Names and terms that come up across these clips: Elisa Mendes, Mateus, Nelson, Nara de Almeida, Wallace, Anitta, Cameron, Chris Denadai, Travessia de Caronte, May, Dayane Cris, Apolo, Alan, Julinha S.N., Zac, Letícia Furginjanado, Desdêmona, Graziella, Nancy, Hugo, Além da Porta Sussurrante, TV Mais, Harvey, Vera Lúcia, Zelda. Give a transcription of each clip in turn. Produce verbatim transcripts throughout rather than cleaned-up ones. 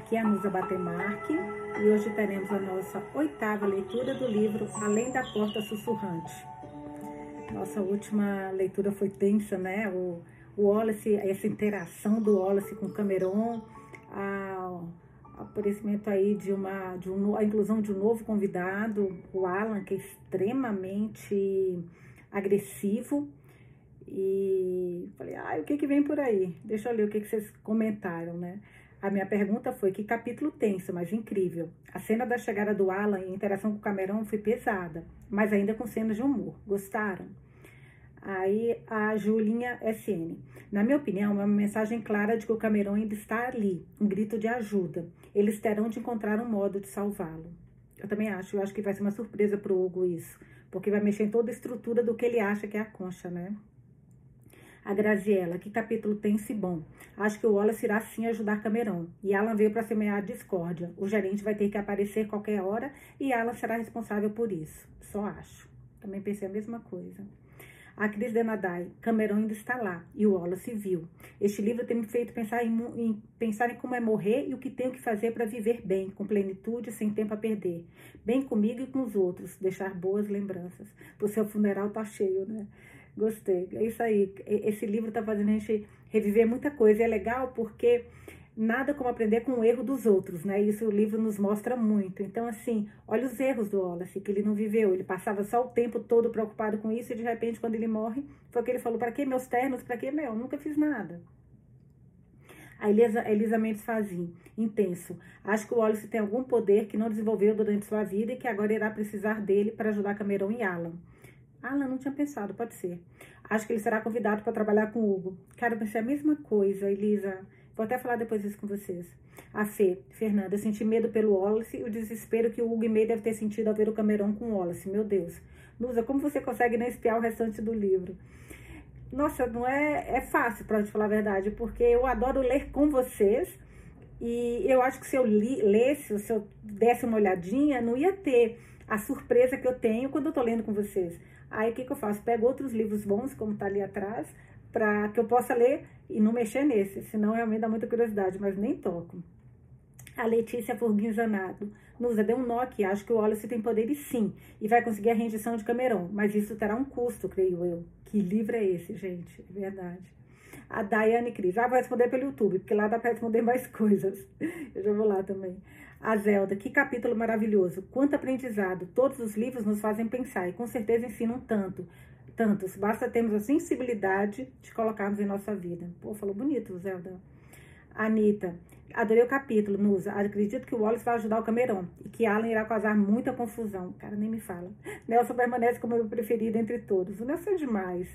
Aqui é a Nusa Batemarque e hoje teremos a nossa oitava leitura do livro Além da Porta Sussurrante. Nossa última leitura foi tensa, né? O, o Wallace, essa interação do Wallace com Cameron, a, a aparecimento aí de uma, de um, a inclusão de um novo convidado, o Alan, que é extremamente agressivo. E falei, ah, o que que vem por aí? Deixa eu ler o que que vocês comentaram, né? A minha pergunta foi, que capítulo tenso, mas incrível. A cena da chegada do Alan e a interação com o Cameron foi pesada, mas ainda com cenas de humor. Gostaram? Aí a Julinha S N Na minha opinião, é uma mensagem clara de que o Cameron ainda está ali, um grito de ajuda. Eles terão de encontrar um modo de salvá-lo. Eu também acho, eu acho que vai ser uma surpresa para o Hugo isso, porque vai mexer em toda a estrutura do que ele acha que é a concha, né? A Graziella, que capítulo tenso e bom. Acho que o Wallace irá sim ajudar Cameron. E Alan veio para semear a discórdia. O gerente vai ter que aparecer qualquer hora e Alan será responsável por isso. Só acho. Também pensei a mesma coisa. A Chris Denadai, Cameron ainda está lá e o Wallace viu. Este livro tem me feito pensar em, em, pensar em como é morrer e o que tenho que fazer para viver bem, com plenitude, sem tempo a perder. Bem comigo e com os outros, deixar boas lembranças. Pro seu funeral tá cheio, né? Gostei, é isso aí, esse livro tá fazendo a gente reviver muita coisa, e é legal porque nada como aprender com o erro dos outros, né, isso o livro nos mostra muito, então assim, olha os erros do Wallace, que ele não viveu, ele passava só o tempo todo preocupado com isso, e de repente quando ele morre, foi o que ele falou, pra que meus ternos, pra que meu, nunca fiz nada. A Elisa, Elisa Mendes fazia, intenso. Acho que o Wallace tem algum poder que não desenvolveu durante sua vida e que agora irá precisar dele para ajudar Cameron e Alan. Alan, não tinha pensado, pode ser. Acho que ele será convidado para trabalhar com o Hugo. Cara, eu pensei a mesma coisa, Elisa. Vou até falar depois isso com vocês. A Fê, Fernanda, eu senti medo pelo Wallace e o desespero que o Hugo e May deve ter sentido ao ver o Cameron com o Wallace. Meu Deus. Nusa, como você consegue não espiar o restante do livro? Nossa, não é, é fácil, para te falar a verdade, porque eu adoro ler com vocês. E eu acho que se eu li, lesse, se eu desse uma olhadinha, não ia ter a surpresa que eu tenho quando eu tô lendo com vocês. Aí o que que eu faço? Pego outros livros bons, como tá ali atrás, para que eu possa ler e não mexer nesse, senão realmente dá muita curiosidade, mas nem toco. A Letícia Furginjanado. Nusa, deu um nó aqui, acho que o Wallace tem poderes sim, e vai conseguir a rendição de Cameron, mas isso terá um custo, creio eu. Que livro é esse, gente? É verdade. A Dayane Cris. Ah, vou responder pelo YouTube, porque lá dá para responder mais coisas. Eu já vou lá também. A Zelda. Que capítulo maravilhoso. Quanto aprendizado. Todos os livros nos fazem pensar e com certeza ensinam tanto. Tantos. Basta termos a sensibilidade de colocarmos em nossa vida. Pô, falou bonito, Zelda. Anitta. Adorei o capítulo, Nusa. Acredito que o Wallace vai ajudar o Cameron e que Alan irá causar muita confusão. Cara, nem me fala. Nelson permanece como meu preferido entre todos. O Nelson é demais.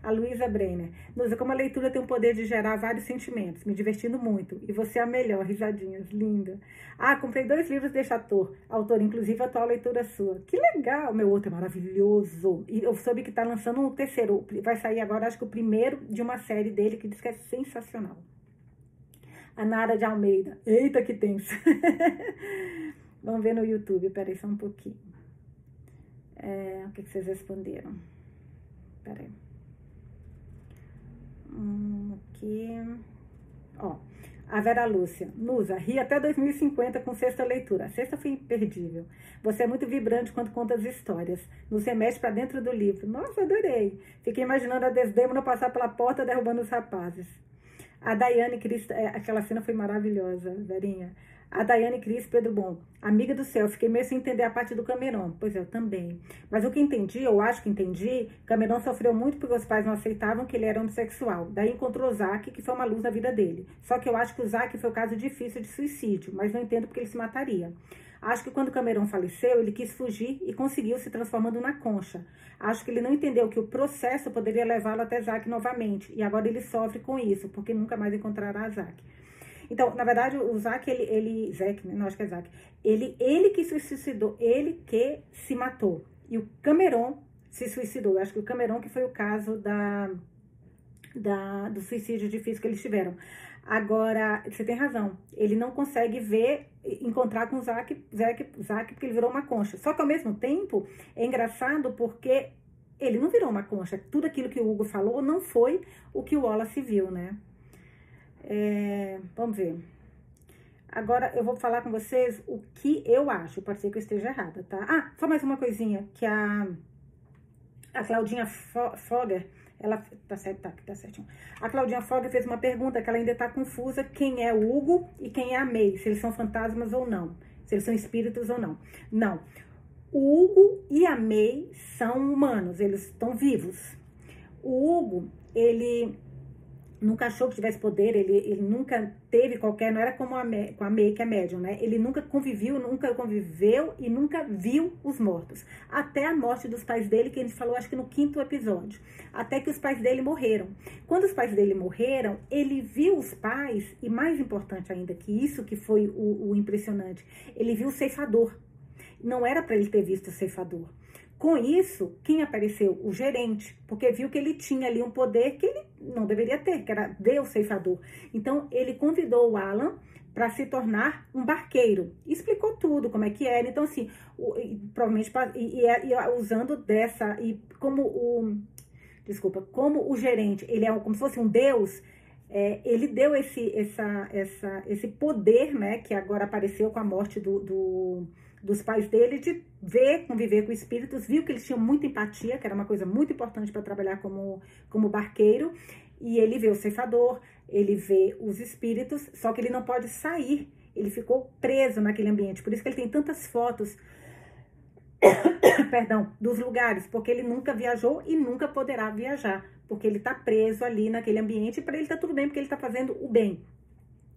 A Luísa Brenner. Nusa, como a leitura tem o poder de gerar vários sentimentos, me divertindo muito. E você é a melhor, risadinhas, linda. Ah, comprei dois livros deste ator, autor, inclusive a atual leitura sua. Que legal, meu outro é maravilhoso. E eu soube que tá lançando um terceiro, vai sair agora, acho que o primeiro de uma série dele, que diz que é sensacional. A Nara de Almeida. Eita, que tenso. Vamos ver no YouTube, peraí só um pouquinho. É, o que que vocês responderam? Peraí. Hum, aqui. Ó, a Vera Lúcia. Nusa, ri até dois mil e cinquenta com sexta leitura. A sexta foi imperdível. Você é muito vibrante quando conta as histórias. Você mexe pra dentro do livro. Nossa, adorei. Fiquei imaginando a Desdêmona passar pela porta derrubando os rapazes. A Dayane Cris, é, aquela cena foi maravilhosa, Verinha. A Dayane Cris, Pedro Bom, amiga do céu, fiquei meio sem entender a parte do Cameron. Pois eu também. Mas o que entendi, eu acho que entendi, Cameron sofreu muito porque os pais não aceitavam que ele era homossexual. Daí encontrou o Zac, que foi uma luz na vida dele. Só que eu acho que o Zac foi um caso difícil de suicídio, mas não entendo porque ele se mataria. Acho que quando Cameron faleceu, ele quis fugir e conseguiu se transformando na concha. Acho que ele não entendeu que o processo poderia levá-lo até Zac novamente. E agora ele sofre com isso, porque nunca mais encontrará Zac. Então, na verdade, o Zac, ele, ele Zac, não, acho que é Zac, ele, ele que se suicidou, ele que se matou. E o Cameron se suicidou. Eu acho que o Cameron que foi o caso da, da, do suicídio difícil que eles tiveram. Agora, você tem razão, ele não consegue ver, encontrar com o Zac, Zac, Zac, porque ele virou uma concha. Só que, ao mesmo tempo, é engraçado porque ele não virou uma concha. Tudo aquilo que o Hugo falou não foi o que o Wallace viu, né? É, vamos ver. Agora, eu vou falar com vocês o que eu acho. Pode ser que eu esteja errada, tá? Ah, só mais uma coisinha, que a, a Claudinha Fogger, ela... Tá certo, tá, tá certinho. A Claudinha Fogger fez uma pergunta que ela ainda tá confusa, quem é o Hugo e quem é a May, se eles são fantasmas ou não, se eles são espíritos ou não. Não, o Hugo e a May são humanos, eles estão vivos. O Hugo, ele... nunca achou que tivesse poder, ele, ele nunca teve qualquer... Não era como a, me, com a May, que é médium, né? Ele nunca conviviu, nunca conviveu e nunca viu os mortos. Até a morte dos pais dele, que a gente falou, acho que no quinto episódio. Até que os pais dele morreram. Quando os pais dele morreram, ele viu os pais, e mais importante ainda que isso, que foi o, o impressionante, ele viu o ceifador. Não era para ele ter visto o ceifador. Com isso, quem apareceu? O gerente, porque viu que ele tinha ali um poder que ele não deveria ter, que era Deus ceifador. Então, ele convidou o Alan para se tornar um barqueiro. Explicou tudo, como é que era. Então, assim, o, e, provavelmente, e, e, e, usando dessa, e como o, desculpa, como o gerente, ele é como se fosse um Deus, é, ele deu esse, essa, essa, esse poder, né, que agora apareceu com a morte do... do dos pais dele, de ver, conviver com espíritos, viu que eles tinham muita empatia, que era uma coisa muito importante para trabalhar como, como barqueiro, e ele vê o ceifador, ele vê os espíritos, só que ele não pode sair, ele ficou preso naquele ambiente, por isso que ele tem tantas fotos, perdão, dos lugares, porque ele nunca viajou e nunca poderá viajar, porque ele está preso ali naquele ambiente, e para ele está tudo bem, porque ele está fazendo o bem.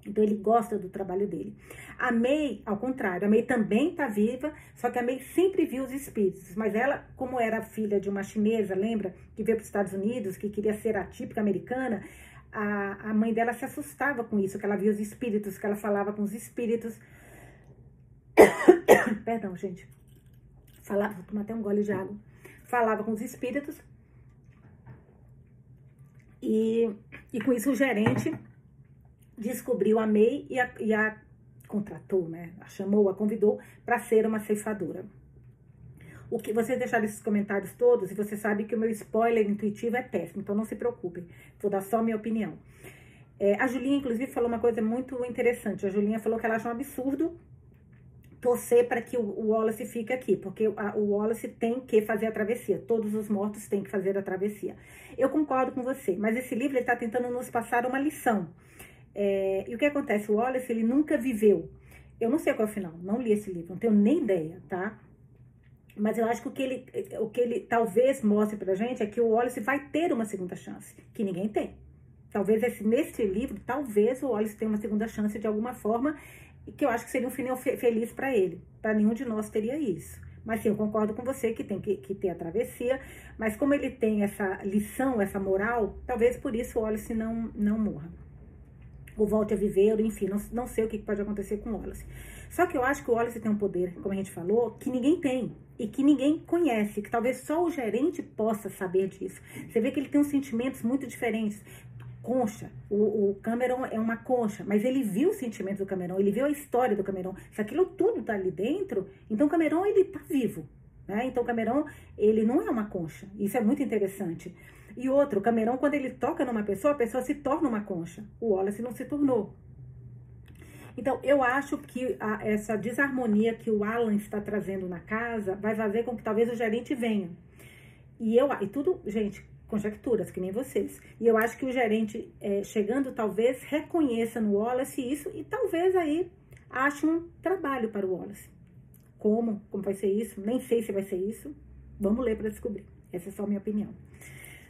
Então, ele gosta do trabalho dele. A May, ao contrário, a May também está viva, só que a May sempre viu os espíritos. Mas ela, como era filha de uma chinesa, lembra? Que veio para os Estados Unidos, que queria ser a típica americana, a, a mãe dela se assustava com isso, que ela via os espíritos, que ela falava com os espíritos. Perdão, gente. Falava, vou tomar até um gole de água. Falava com os espíritos. E, e com isso, o gerente... descobriu a May e a, e a contratou, né? A chamou, a convidou para ser uma ceifadora. O que vocês deixaram esses comentários todos, e você sabe que o meu spoiler intuitivo é péssimo, então não se preocupem, vou dar só a minha opinião. É, a Julinha, inclusive, falou uma coisa muito interessante. A Julinha falou que ela acha um absurdo torcer para que o Wallace fique aqui, porque a, o Wallace tem que fazer a travessia, todos os mortos têm que fazer a travessia. Eu concordo com você, mas esse livro está tentando nos passar uma lição. É, e o que acontece? O Wallace, ele nunca viveu. Eu não sei qual é o final, não li esse livro, não tenho nem ideia, tá? Mas eu acho que o que ele, o que ele talvez mostre pra gente é que o Wallace vai ter uma segunda chance, que ninguém tem. Talvez esse, neste livro, talvez o Wallace tenha uma segunda chance de alguma forma, que eu acho que seria um final fe- feliz pra ele. Pra nenhum de nós teria isso. Mas sim, eu concordo com você que tem que, que ter a travessia, mas como ele tem essa lição, essa moral, talvez por isso o Wallace não, não morra. Ou volte a viver, enfim, não, não sei o que pode acontecer com o Wallace. Só que eu acho que o Wallace tem um poder, como a gente falou, que ninguém tem e que ninguém conhece, que talvez só o gerente possa saber disso. Você vê que ele tem uns sentimentos muito diferentes. Concha, o, o Cameron é uma concha, mas ele viu os sentimentos do Cameron, ele viu a história do Cameron. Se aquilo tudo tá ali dentro, então o Cameron, ele tá vivo, né? Então o Cameron, ele não é uma concha, isso é muito interessante. E outro, o Cameron, quando ele toca numa pessoa, a pessoa se torna uma concha. O Wallace não se tornou. Então, eu acho que a, essa desarmonia que o Alan está trazendo na casa vai fazer com que talvez o gerente venha. E eu, e tudo, gente, conjecturas, que nem vocês. E eu acho que o gerente é, chegando, talvez reconheça no Wallace isso e talvez aí ache um trabalho para o Wallace. Como? Como vai ser isso? Nem sei se vai ser isso. Vamos ler para descobrir. Essa é só a minha opinião.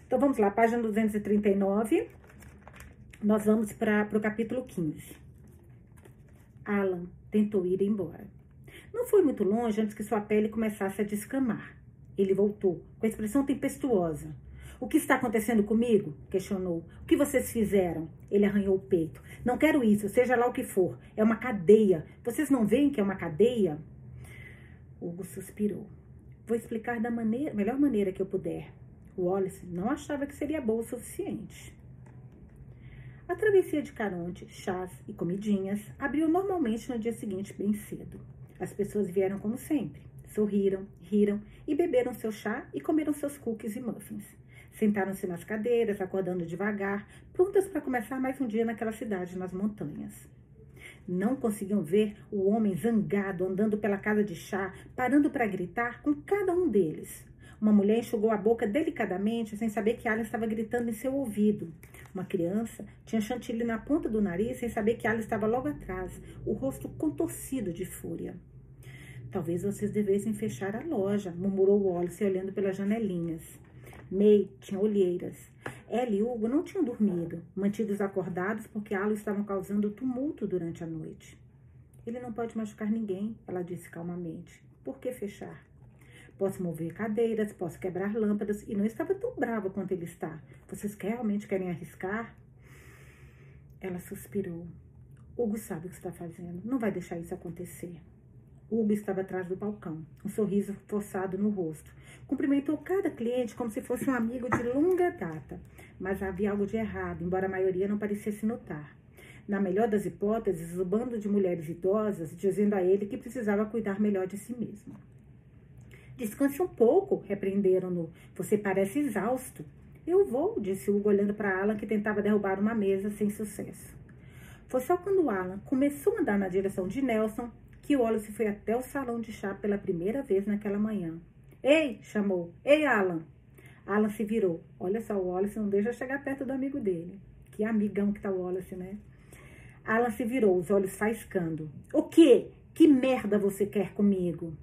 Então, vamos lá, página duzentos e trinta e nove, nós vamos para o capítulo quinze. Alan tentou ir embora. Não foi muito longe antes que sua pele começasse a descamar. Ele voltou, com a expressão tempestuosa. O que está acontecendo comigo? Questionou. O que vocês fizeram? Ele arranhou o peito. Não quero isso, seja lá o que for. É uma cadeia. Vocês não veem que é uma cadeia? Hugo suspirou. Vou explicar da maneira, melhor maneira que eu puder. Wallace não achava que seria boa o suficiente. A travessia de Caronte, chás e comidinhas, abriu normalmente no dia seguinte bem cedo. As pessoas vieram como sempre, sorriram, riram e beberam seu chá e comeram seus cookies e muffins. Sentaram-se nas cadeiras, acordando devagar, prontas para começar mais um dia naquela cidade nas montanhas. Não conseguiam ver o homem zangado andando pela casa de chá, parando para gritar com cada um deles. Uma mulher enxugou a boca delicadamente, sem saber que Alan estava gritando em seu ouvido. Uma criança tinha chantilly na ponta do nariz, sem saber que Alan estava logo atrás, o rosto contorcido de fúria. Talvez vocês devessem fechar a loja, murmurou Wallace, olhando pelas janelinhas. May tinha olheiras. Ela e Hugo não tinham dormido, mantidos acordados porque Alan estavam causando tumulto durante a noite. Ele não pode machucar ninguém, ela disse calmamente. Por que fechar? Posso mover cadeiras, posso quebrar lâmpadas e não estava tão brava quanto ele está. Vocês realmente querem arriscar? Ela suspirou. Hugo sabe o que está fazendo. Não vai deixar isso acontecer. Hugo estava atrás do balcão, um sorriso forçado no rosto. Cumprimentou cada cliente como se fosse um amigo de longa data. Mas havia algo de errado, embora a maioria não parecesse notar. Na melhor das hipóteses, o bando de mulheres idosas dizendo a ele que precisava cuidar melhor de si mesmo. Descanse um pouco, repreenderam-no. Você parece exausto. Eu vou, disse Hugo olhando para Alan, que tentava derrubar uma mesa sem sucesso. Foi só quando Alan começou a andar na direção de Nelson que Wallace foi até o salão de chá pela primeira vez naquela manhã. Ei, chamou. Ei, Alan. Alan se virou. Olha só, o Wallace não deixa chegar perto do amigo dele. Que amigão que tá o Wallace, né? Alan se virou, os olhos faiscando. O quê? Que merda você quer comigo?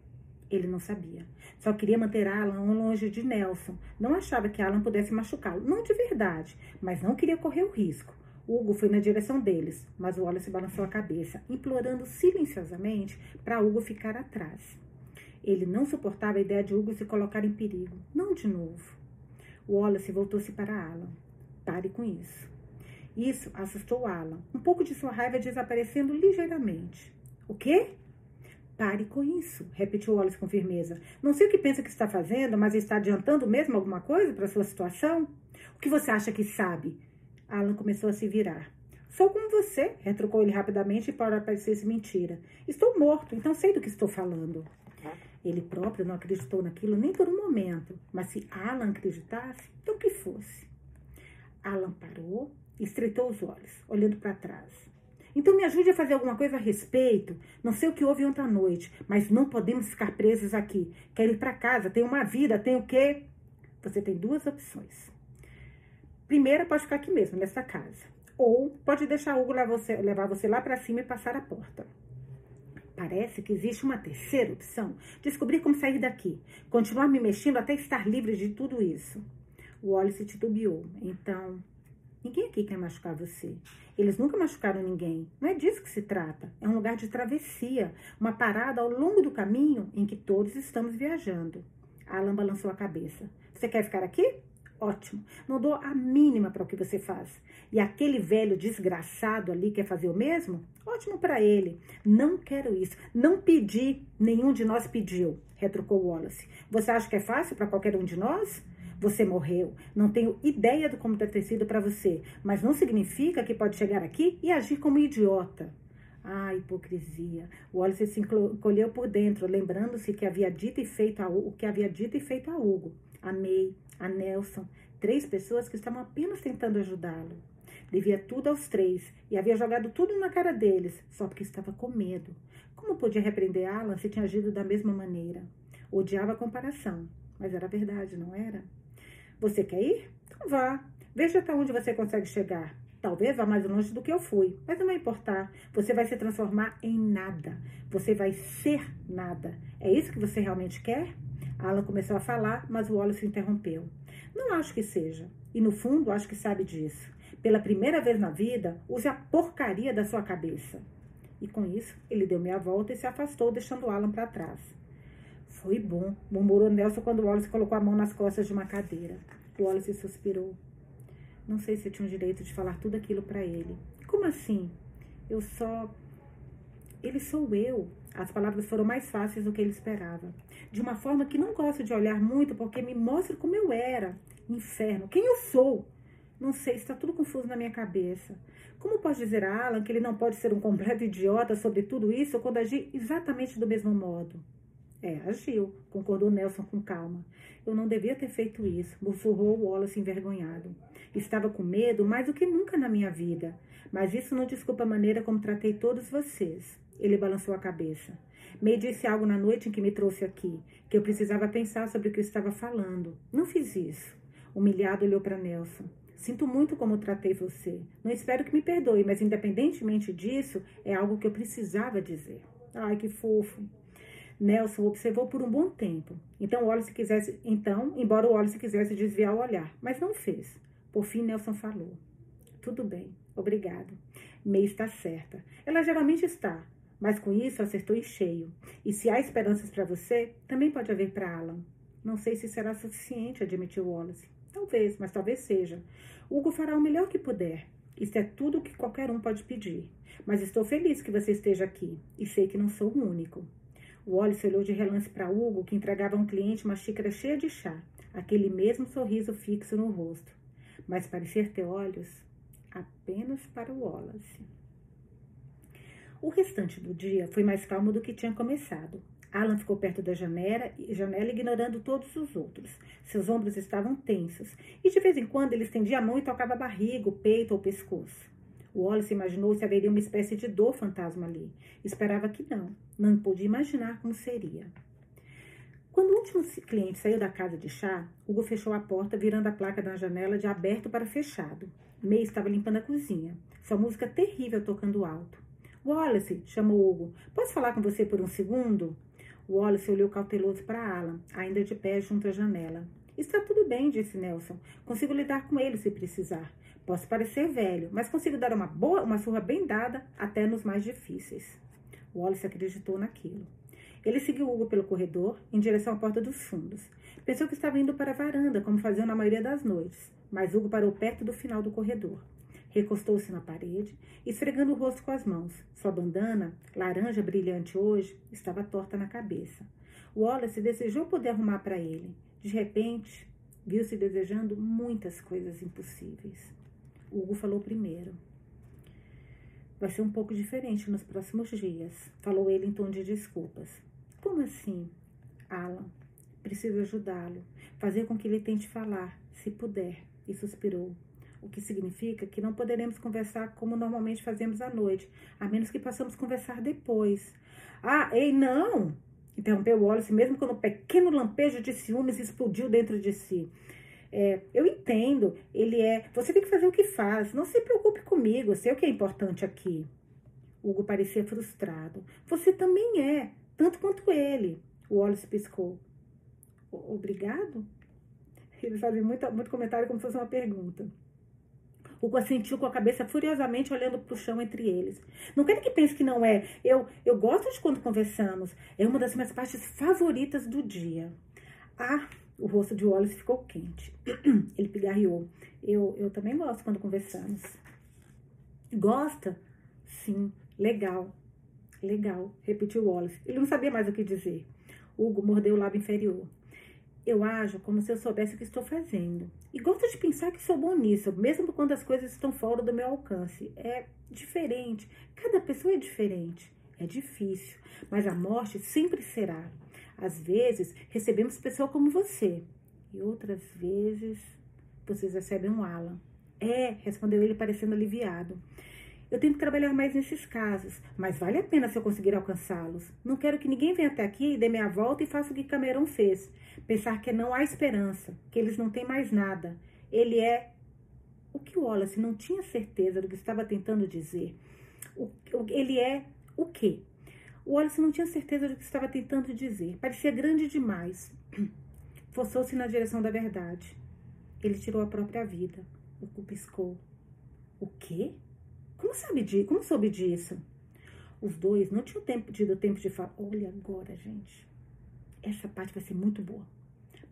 Ele não sabia. Só queria manter Alan longe de Nelson. Não achava que Alan pudesse machucá-lo. Não de verdade, mas não queria correr o risco. Hugo foi na direção deles, mas o Wallace balançou a cabeça, implorando silenciosamente para Hugo ficar atrás. Ele não suportava a ideia de Hugo se colocar em perigo. Não de novo. O Wallace voltou-se para Alan. Pare com isso. Isso assustou Alan. Um pouco de sua raiva desaparecendo ligeiramente. O quê? Pare com isso, repetiu Wallace com firmeza. Não sei o que pensa que está fazendo, mas está adiantando mesmo alguma coisa para sua situação? O que você acha que sabe? Alan começou a se virar. Sou como você, retrucou ele rapidamente para parecer mentira. Estou morto, então sei do que estou falando. Ele próprio não acreditou naquilo nem por um momento, mas se Alan acreditasse, então que fosse. Alan parou e estreitou os olhos, olhando para trás. Então me ajude a fazer alguma coisa a respeito. Não sei o que houve ontem à noite, mas não podemos ficar presos aqui. Quero ir para casa, tenho uma vida, tenho o quê? Você tem duas opções. Primeira, pode ficar aqui mesmo, nessa casa. Ou pode deixar Hugo levar você, levar você lá para cima e passar a porta. Parece que existe uma terceira opção. Descobrir como sair daqui. Continuar me mexendo até estar livre de tudo isso. O Wallace titubeou. Então... Ninguém aqui quer machucar você. Eles nunca machucaram ninguém. Não é disso que se trata. É um lugar de travessia, uma parada ao longo do caminho em que todos estamos viajando. Alan balançou a cabeça. Você quer ficar aqui? Ótimo. Não dou a mínima para o que você faz. E aquele velho desgraçado ali quer fazer o mesmo? Ótimo para ele. Não quero isso. Não pedi. Nenhum de nós pediu, retrucou Wallace. Você acha que é fácil para qualquer um de nós? Você morreu. Não tenho ideia do como deve ter sido para você, mas não significa que pode chegar aqui e agir como idiota. Ah, hipocrisia. O Wallace se encolheu por dentro, lembrando-se que havia dito e feito a, o que havia dito e feito a Hugo, a May, a Nelson, três pessoas que estavam apenas tentando ajudá-lo. Devia tudo aos três e havia jogado tudo na cara deles, só porque estava com medo. Como podia repreender Alan se tinha agido da mesma maneira? Odiava a comparação, mas era verdade, não era? Você quer ir? Então vá. Veja até onde você consegue chegar. Talvez vá mais longe do que eu fui, mas não vai importar. Você vai se transformar em nada. Você vai ser nada. É isso que você realmente quer? Alan começou a falar, mas o Wallace interrompeu. Não acho que seja. E no fundo, acho que sabe disso. Pela primeira vez na vida, use a porcaria da sua cabeça. E com isso, ele deu meia volta e se afastou, deixando Alan para trás. Foi bom, murmurou Nelson quando Wallace colocou a mão nas costas de uma cadeira. Wallace suspirou. Não sei se eu tinha o direito de falar tudo aquilo para ele. Como assim? Eu só... Ele sou eu. As palavras foram mais fáceis do que ele esperava. De uma forma que não gosto de olhar muito porque me mostra como eu era. Inferno. Quem eu sou? Não sei, está tudo confuso na minha cabeça. Como posso dizer a Alan que ele não pode ser um completo idiota sobre tudo isso quando agir exatamente do mesmo modo? É, agiu, concordou Nelson com calma. Eu não devia ter feito isso, sussurrou Wallace envergonhado. Estava com medo mais do que nunca na minha vida. Mas isso não desculpa a maneira como tratei todos vocês. Ele balançou a cabeça. May disse algo na noite em que me trouxe aqui, que eu precisava pensar sobre o que eu estava falando. Não fiz isso. Humilhado, olhou para Nelson. Sinto muito como tratei você. Não espero que me perdoe, mas independentemente disso, é algo que eu precisava dizer. Ai, que fofo. Nelson observou por um bom tempo. Então, Wallace quisesse, então, embora o Wallace quisesse desviar o olhar, mas não fez. Por fim, Nelson falou. Tudo bem, obrigado. May está certa. Ela geralmente está, mas com isso acertou em cheio. E se há esperanças para você, também pode haver para Alan. Não sei se será suficiente, admitiu Wallace. Talvez, mas talvez seja. Hugo fará o melhor que puder. Isso é tudo o que qualquer um pode pedir. Mas estou feliz que você esteja aqui. E sei que não sou o único. Wallace olhou de relance para Hugo, que entregava a um cliente uma xícara cheia de chá. Aquele mesmo sorriso fixo no rosto. Mas parecia ter olhos apenas para Wallace. O restante do dia foi mais calmo do que tinha começado. Alan ficou perto da janela, janela ignorando todos os outros. Seus ombros estavam tensos e, de vez em quando, ele estendia a mão e tocava a barriga, o peito ou o pescoço. Wallace imaginou se haveria uma espécie de dor fantasma ali. Esperava que não. Não podia imaginar como seria. Quando o último cliente saiu da casa de chá, Hugo fechou a porta, virando a placa da janela de aberto para fechado. May estava limpando a cozinha, sua música terrível tocando alto. Wallace, chamou Hugo, posso falar com você por um segundo? Wallace olhou cauteloso para Alan, ainda de pé junto à janela. Está tudo bem, disse Nelson. Consigo lidar com ele se precisar. Posso parecer velho, mas consigo dar uma boa, uma surra bem dada até nos mais difíceis. Wallace acreditou naquilo. Ele seguiu Hugo pelo corredor, em direção à porta dos fundos. Pensou que estava indo para a varanda, como faziam na maioria das noites, mas Hugo parou perto do final do corredor. Recostou-se na parede, esfregando o rosto com as mãos. Sua bandana, laranja brilhante hoje, estava torta na cabeça. Wallace desejou poder arrumar para ele. De repente, viu-se desejando muitas coisas impossíveis. Hugo falou primeiro. Vai ser um pouco diferente nos próximos dias, falou ele em tom de desculpas. Como assim? Alan, preciso ajudá-lo. Fazer com que ele tente falar, se puder, e suspirou. O que significa que não poderemos conversar como normalmente fazemos à noite, a menos que possamos conversar depois. Ah, ei, não! Interrompeu Wallace, mesmo quando um pequeno lampejo de ciúmes explodiu dentro de si. É, eu entendo, ele é... Você tem que fazer o que faz, não se preocupe comigo, eu sei o que é importante aqui. Hugo parecia frustrado. Você também é, tanto quanto ele. Wallace piscou. Obrigado? Ele fazia muito, muito comentário como se fosse uma pergunta. Hugo assentiu com a cabeça furiosamente, olhando para o chão entre eles. Não quero que pense que não é. Eu, eu gosto de quando conversamos. É uma das minhas partes favoritas do dia. Ah, o rosto de Wallace ficou quente. Ele pigarreou. Eu, eu também gosto quando conversamos. Gosta? Sim, legal. Legal, repetiu Wallace. Ele não sabia mais o que dizer. Hugo mordeu o lábio inferior. Eu ajo como se eu soubesse o que estou fazendo. E gosto de pensar que sou bom nisso, mesmo quando as coisas estão fora do meu alcance. É diferente. Cada pessoa é diferente. É difícil. Mas a morte sempre será. Às vezes, recebemos pessoa como você. E outras vezes, vocês recebem um Alan. É, respondeu ele, parecendo aliviado. Eu tenho que trabalhar mais nesses casos, mas vale a pena se eu conseguir alcançá-los. Não quero que ninguém venha até aqui e dê meia volta e faça o que Cameron fez. Pensar que não há esperança, que eles não têm mais nada. Ele é... O que Wallace não tinha certeza do que estava tentando dizer. O, ele é o quê? Wallace não tinha certeza do que estava tentando dizer. Parecia grande demais. Forçou-se na direção da verdade. Ele tirou a própria vida. O cu piscou. O quê? Como, sabe de, como soube disso? Os dois não tinham tempo, tido tempo de falar. Olha agora, gente. Essa parte vai ser muito boa.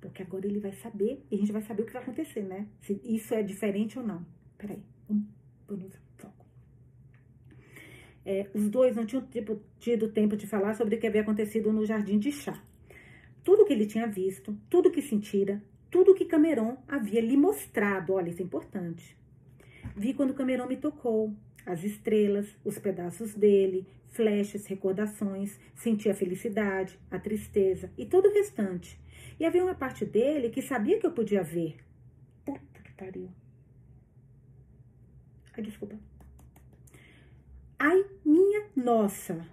Porque agora ele vai saber. E a gente vai saber o que vai acontecer, né? Se isso é diferente ou não. Peraí. Um, dois, foco. É, os dois não tinham tipo, tido tempo de falar sobre o que havia acontecido no jardim de chá. Tudo que ele tinha visto, tudo que sentira, tudo que Cameron havia lhe mostrado. Olha, isso é importante. Vi quando Cameron me tocou. As estrelas, os pedaços dele, flechas, recordações, senti a felicidade, a tristeza e todo o restante. E havia uma parte dele que sabia que eu podia ver. Puta que pariu. Ai, desculpa. nossa...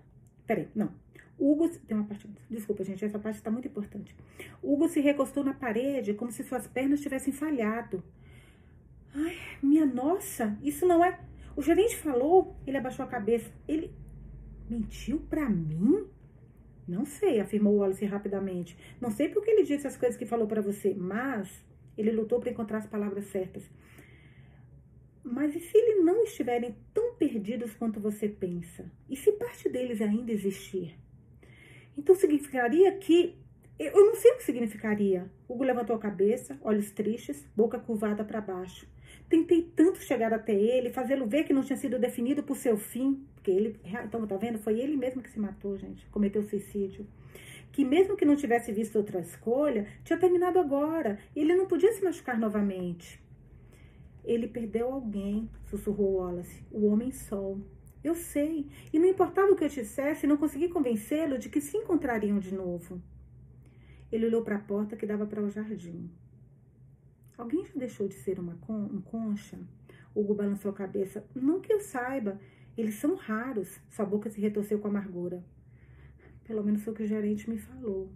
Peraí, não. Hugo... Tem uma parte... Desculpa, gente, essa parte tá muito importante. Hugo se recostou na parede como se suas pernas tivessem falhado. Ai, minha nossa, isso não é... O gerente falou, ele abaixou a cabeça. Ele mentiu pra mim? Não sei, afirmou Wallace rapidamente. Não sei por que ele disse as coisas que falou pra você, mas... Ele lutou para encontrar as palavras certas. Mas e se eles não estiverem tão perdidos quanto você pensa? E se parte deles ainda existir? Então significaria que... Eu não sei o que significaria. Hugo levantou a cabeça, olhos tristes, boca curvada para baixo. Tentei tanto chegar até ele, fazê-lo ver que não tinha sido definido por seu fim. Porque ele... Então, tá vendo? Foi ele mesmo que se matou, gente. Cometeu suicídio. Que mesmo que não tivesse visto outra escolha, tinha terminado agora. E ele não podia se machucar novamente. Ele perdeu alguém, sussurrou Wallace. O homem sol. Eu sei. E não importava o que eu dissesse, não consegui convencê-lo de que se encontrariam de novo. Ele olhou para a porta que dava para o jardim. Alguém já deixou de ser uma con um concha? Hugo balançou a cabeça. Não que eu saiba. Eles são raros. Sua boca se retorceu com amargura. Pelo menos foi o que o gerente me falou.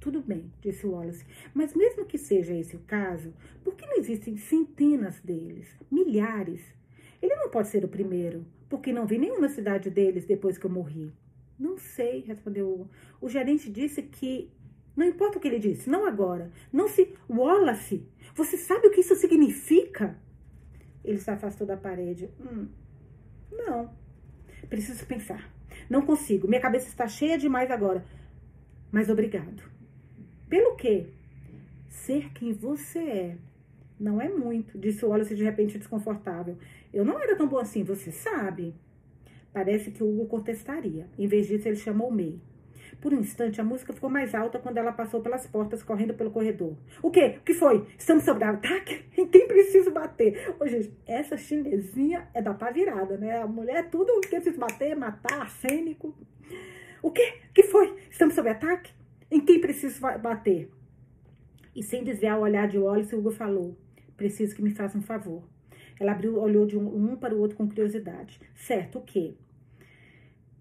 Tudo bem, disse Wallace, mas mesmo que seja esse o caso, por que não existem centenas deles, milhares? Ele não pode ser o primeiro, porque não vi nenhuma cidade deles depois que eu morri. Não sei, respondeu Hugo. O gerente disse que... Não importa o que ele disse, não agora. Não se... Wallace, você sabe o que isso significa? Ele se afastou da parede. Hum, não. Preciso pensar. Não consigo. Minha cabeça está cheia demais agora. Mas obrigado. Pelo quê? Ser quem você é. Não é muito, disse Wallace de repente desconfortável. Eu não era tão boa assim, você sabe. Parece que o Hugo contestaria. Em vez disso, ele chamou May. Por um instante, a música ficou mais alta quando ela passou pelas portas, correndo pelo corredor. O quê? O que foi? Estamos sob ataque? Em quem preciso bater? Ô, gente, essa chinesinha é da pá virada, né? A mulher é tudo o que preciso bater, matar, arsênico. O quê? O que foi? Estamos sob ataque? Em quem preciso bater? E sem desviar o olhar de Wallace, Hugo falou. Preciso que me faça um favor. Ela abriu, olhou de um, um para o outro com curiosidade. Certo, o quê?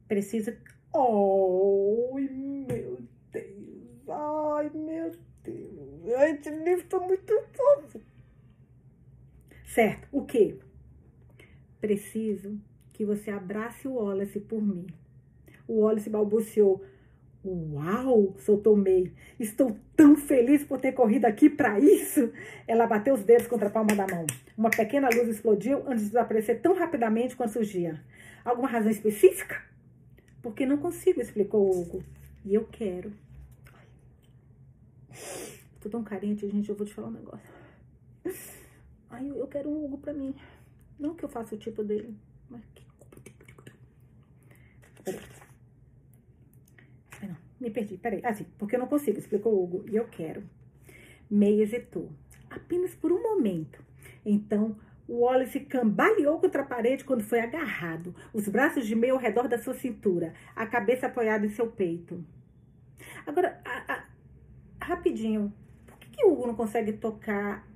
Preciso... Oh, meu Deus, ai, meu Deus, ai, esse livro tá muito fofo. Certo, o quê? Preciso que você abrace o Wallace por mim. O Wallace balbuciou. Uau, soltou May. Estou tão feliz por ter corrido aqui pra isso. Ela bateu os dedos contra a palma da mão. Uma pequena luz explodiu antes de desaparecer tão rapidamente quanto surgia. Alguma razão específica? Porque não consigo, explicou Hugo. E eu quero. Tô tão carente, gente, eu vou te falar um negócio. Ai, eu quero um Hugo pra mim. Não que eu faça o tipo dele, mas que culpa tem. Peraí. Ah, não, me perdi, peraí. Assim, ah, porque eu não consigo, explicou Hugo. E eu quero. May hesitou. Apenas por um momento. Então... Wallace cambaleou contra a parede quando foi agarrado, os braços de May ao redor da sua cintura, a cabeça apoiada em seu peito. Agora, a, a, rapidinho, por que, que Hugo não consegue tocar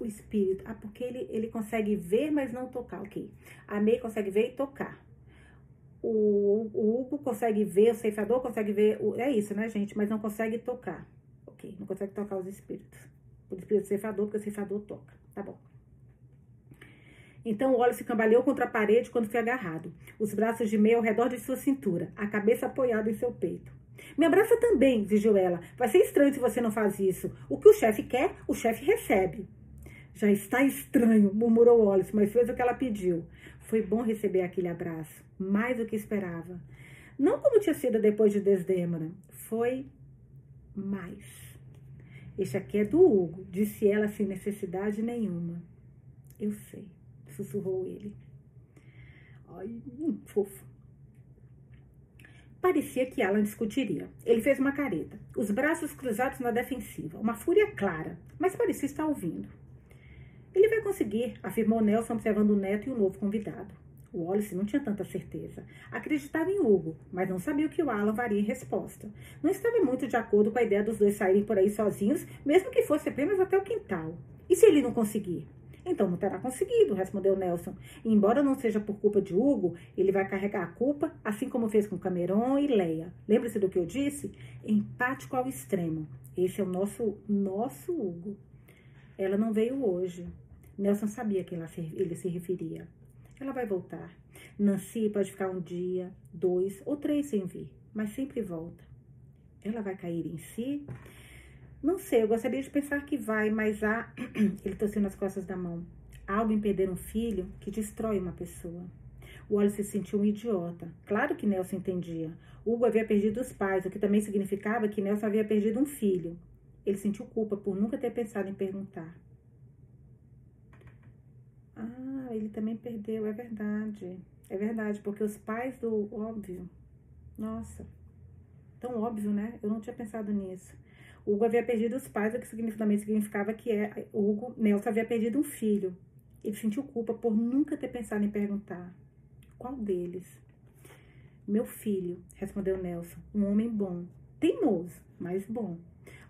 o espírito? Ah, porque ele, ele consegue ver, mas não tocar, ok. A May consegue ver e tocar. O, o Hugo consegue ver, o ceifador consegue ver, o, é isso, né, gente? Mas não consegue tocar, ok, não consegue tocar os espíritos. O espírito do ceifador, porque o ceifador toca, tá bom. Então, Wallace cambaleou contra a parede quando foi agarrado. Os braços de May ao redor de sua cintura, a cabeça apoiada em seu peito. Me abraça também, exigiu ela. Vai ser estranho se você não faz isso. O que o chefe quer, o chefe recebe. Já está estranho, murmurou Wallace, mas fez o que ela pediu. Foi bom receber aquele abraço, mais do que esperava. Não como tinha sido depois de Desdêmona. Foi mais. Este aqui é do Hugo, disse ela sem necessidade nenhuma. Eu sei. Sussurrou ele. Ai, hum, fofo. Parecia que Alan discutiria. Ele fez uma careta, os braços cruzados na defensiva, uma fúria clara, mas parecia estar ouvindo. Ele vai conseguir, afirmou Nelson, observando o neto e o novo convidado. O Wallace não tinha tanta certeza. Acreditava em Hugo, mas não sabia o que o Alan faria em resposta. Não estava muito de acordo com a ideia dos dois saírem por aí sozinhos, mesmo que fosse apenas até o quintal. E se ele não conseguir? Então não terá conseguido, respondeu Nelson. E, embora não seja por culpa de Hugo, ele vai carregar a culpa, assim como fez com Cameron e Leia. Lembra-se do que eu disse? Empático ao extremo. Esse é o nosso, nosso Hugo. Ela não veio hoje. Nelson sabia a quem ele se referia. Ela vai voltar. Nancy pode ficar um dia, dois ou três sem vir, mas sempre volta. Ela vai cair em si? Não sei, eu gostaria de pensar que vai, mas há... Ele torceu nas costas da mão. Há algo em perder um filho que destrói uma pessoa. Wallace se sentiu um idiota. Claro que Nelson entendia. Hugo havia perdido os pais, o que também significava que Nelson havia perdido um filho. Ele sentiu culpa por nunca ter pensado em perguntar. Ah, ele também perdeu, é verdade. É verdade, porque os pais do... Óbvio. Nossa. Tão óbvio, né? Eu não tinha pensado nisso. Hugo havia perdido os pais, o que também significava que é, Hugo, Nelson havia perdido um filho. Ele sentiu culpa por nunca ter pensado em perguntar. Qual deles? Meu filho, respondeu Nelson. Um homem bom. Teimoso, mas bom.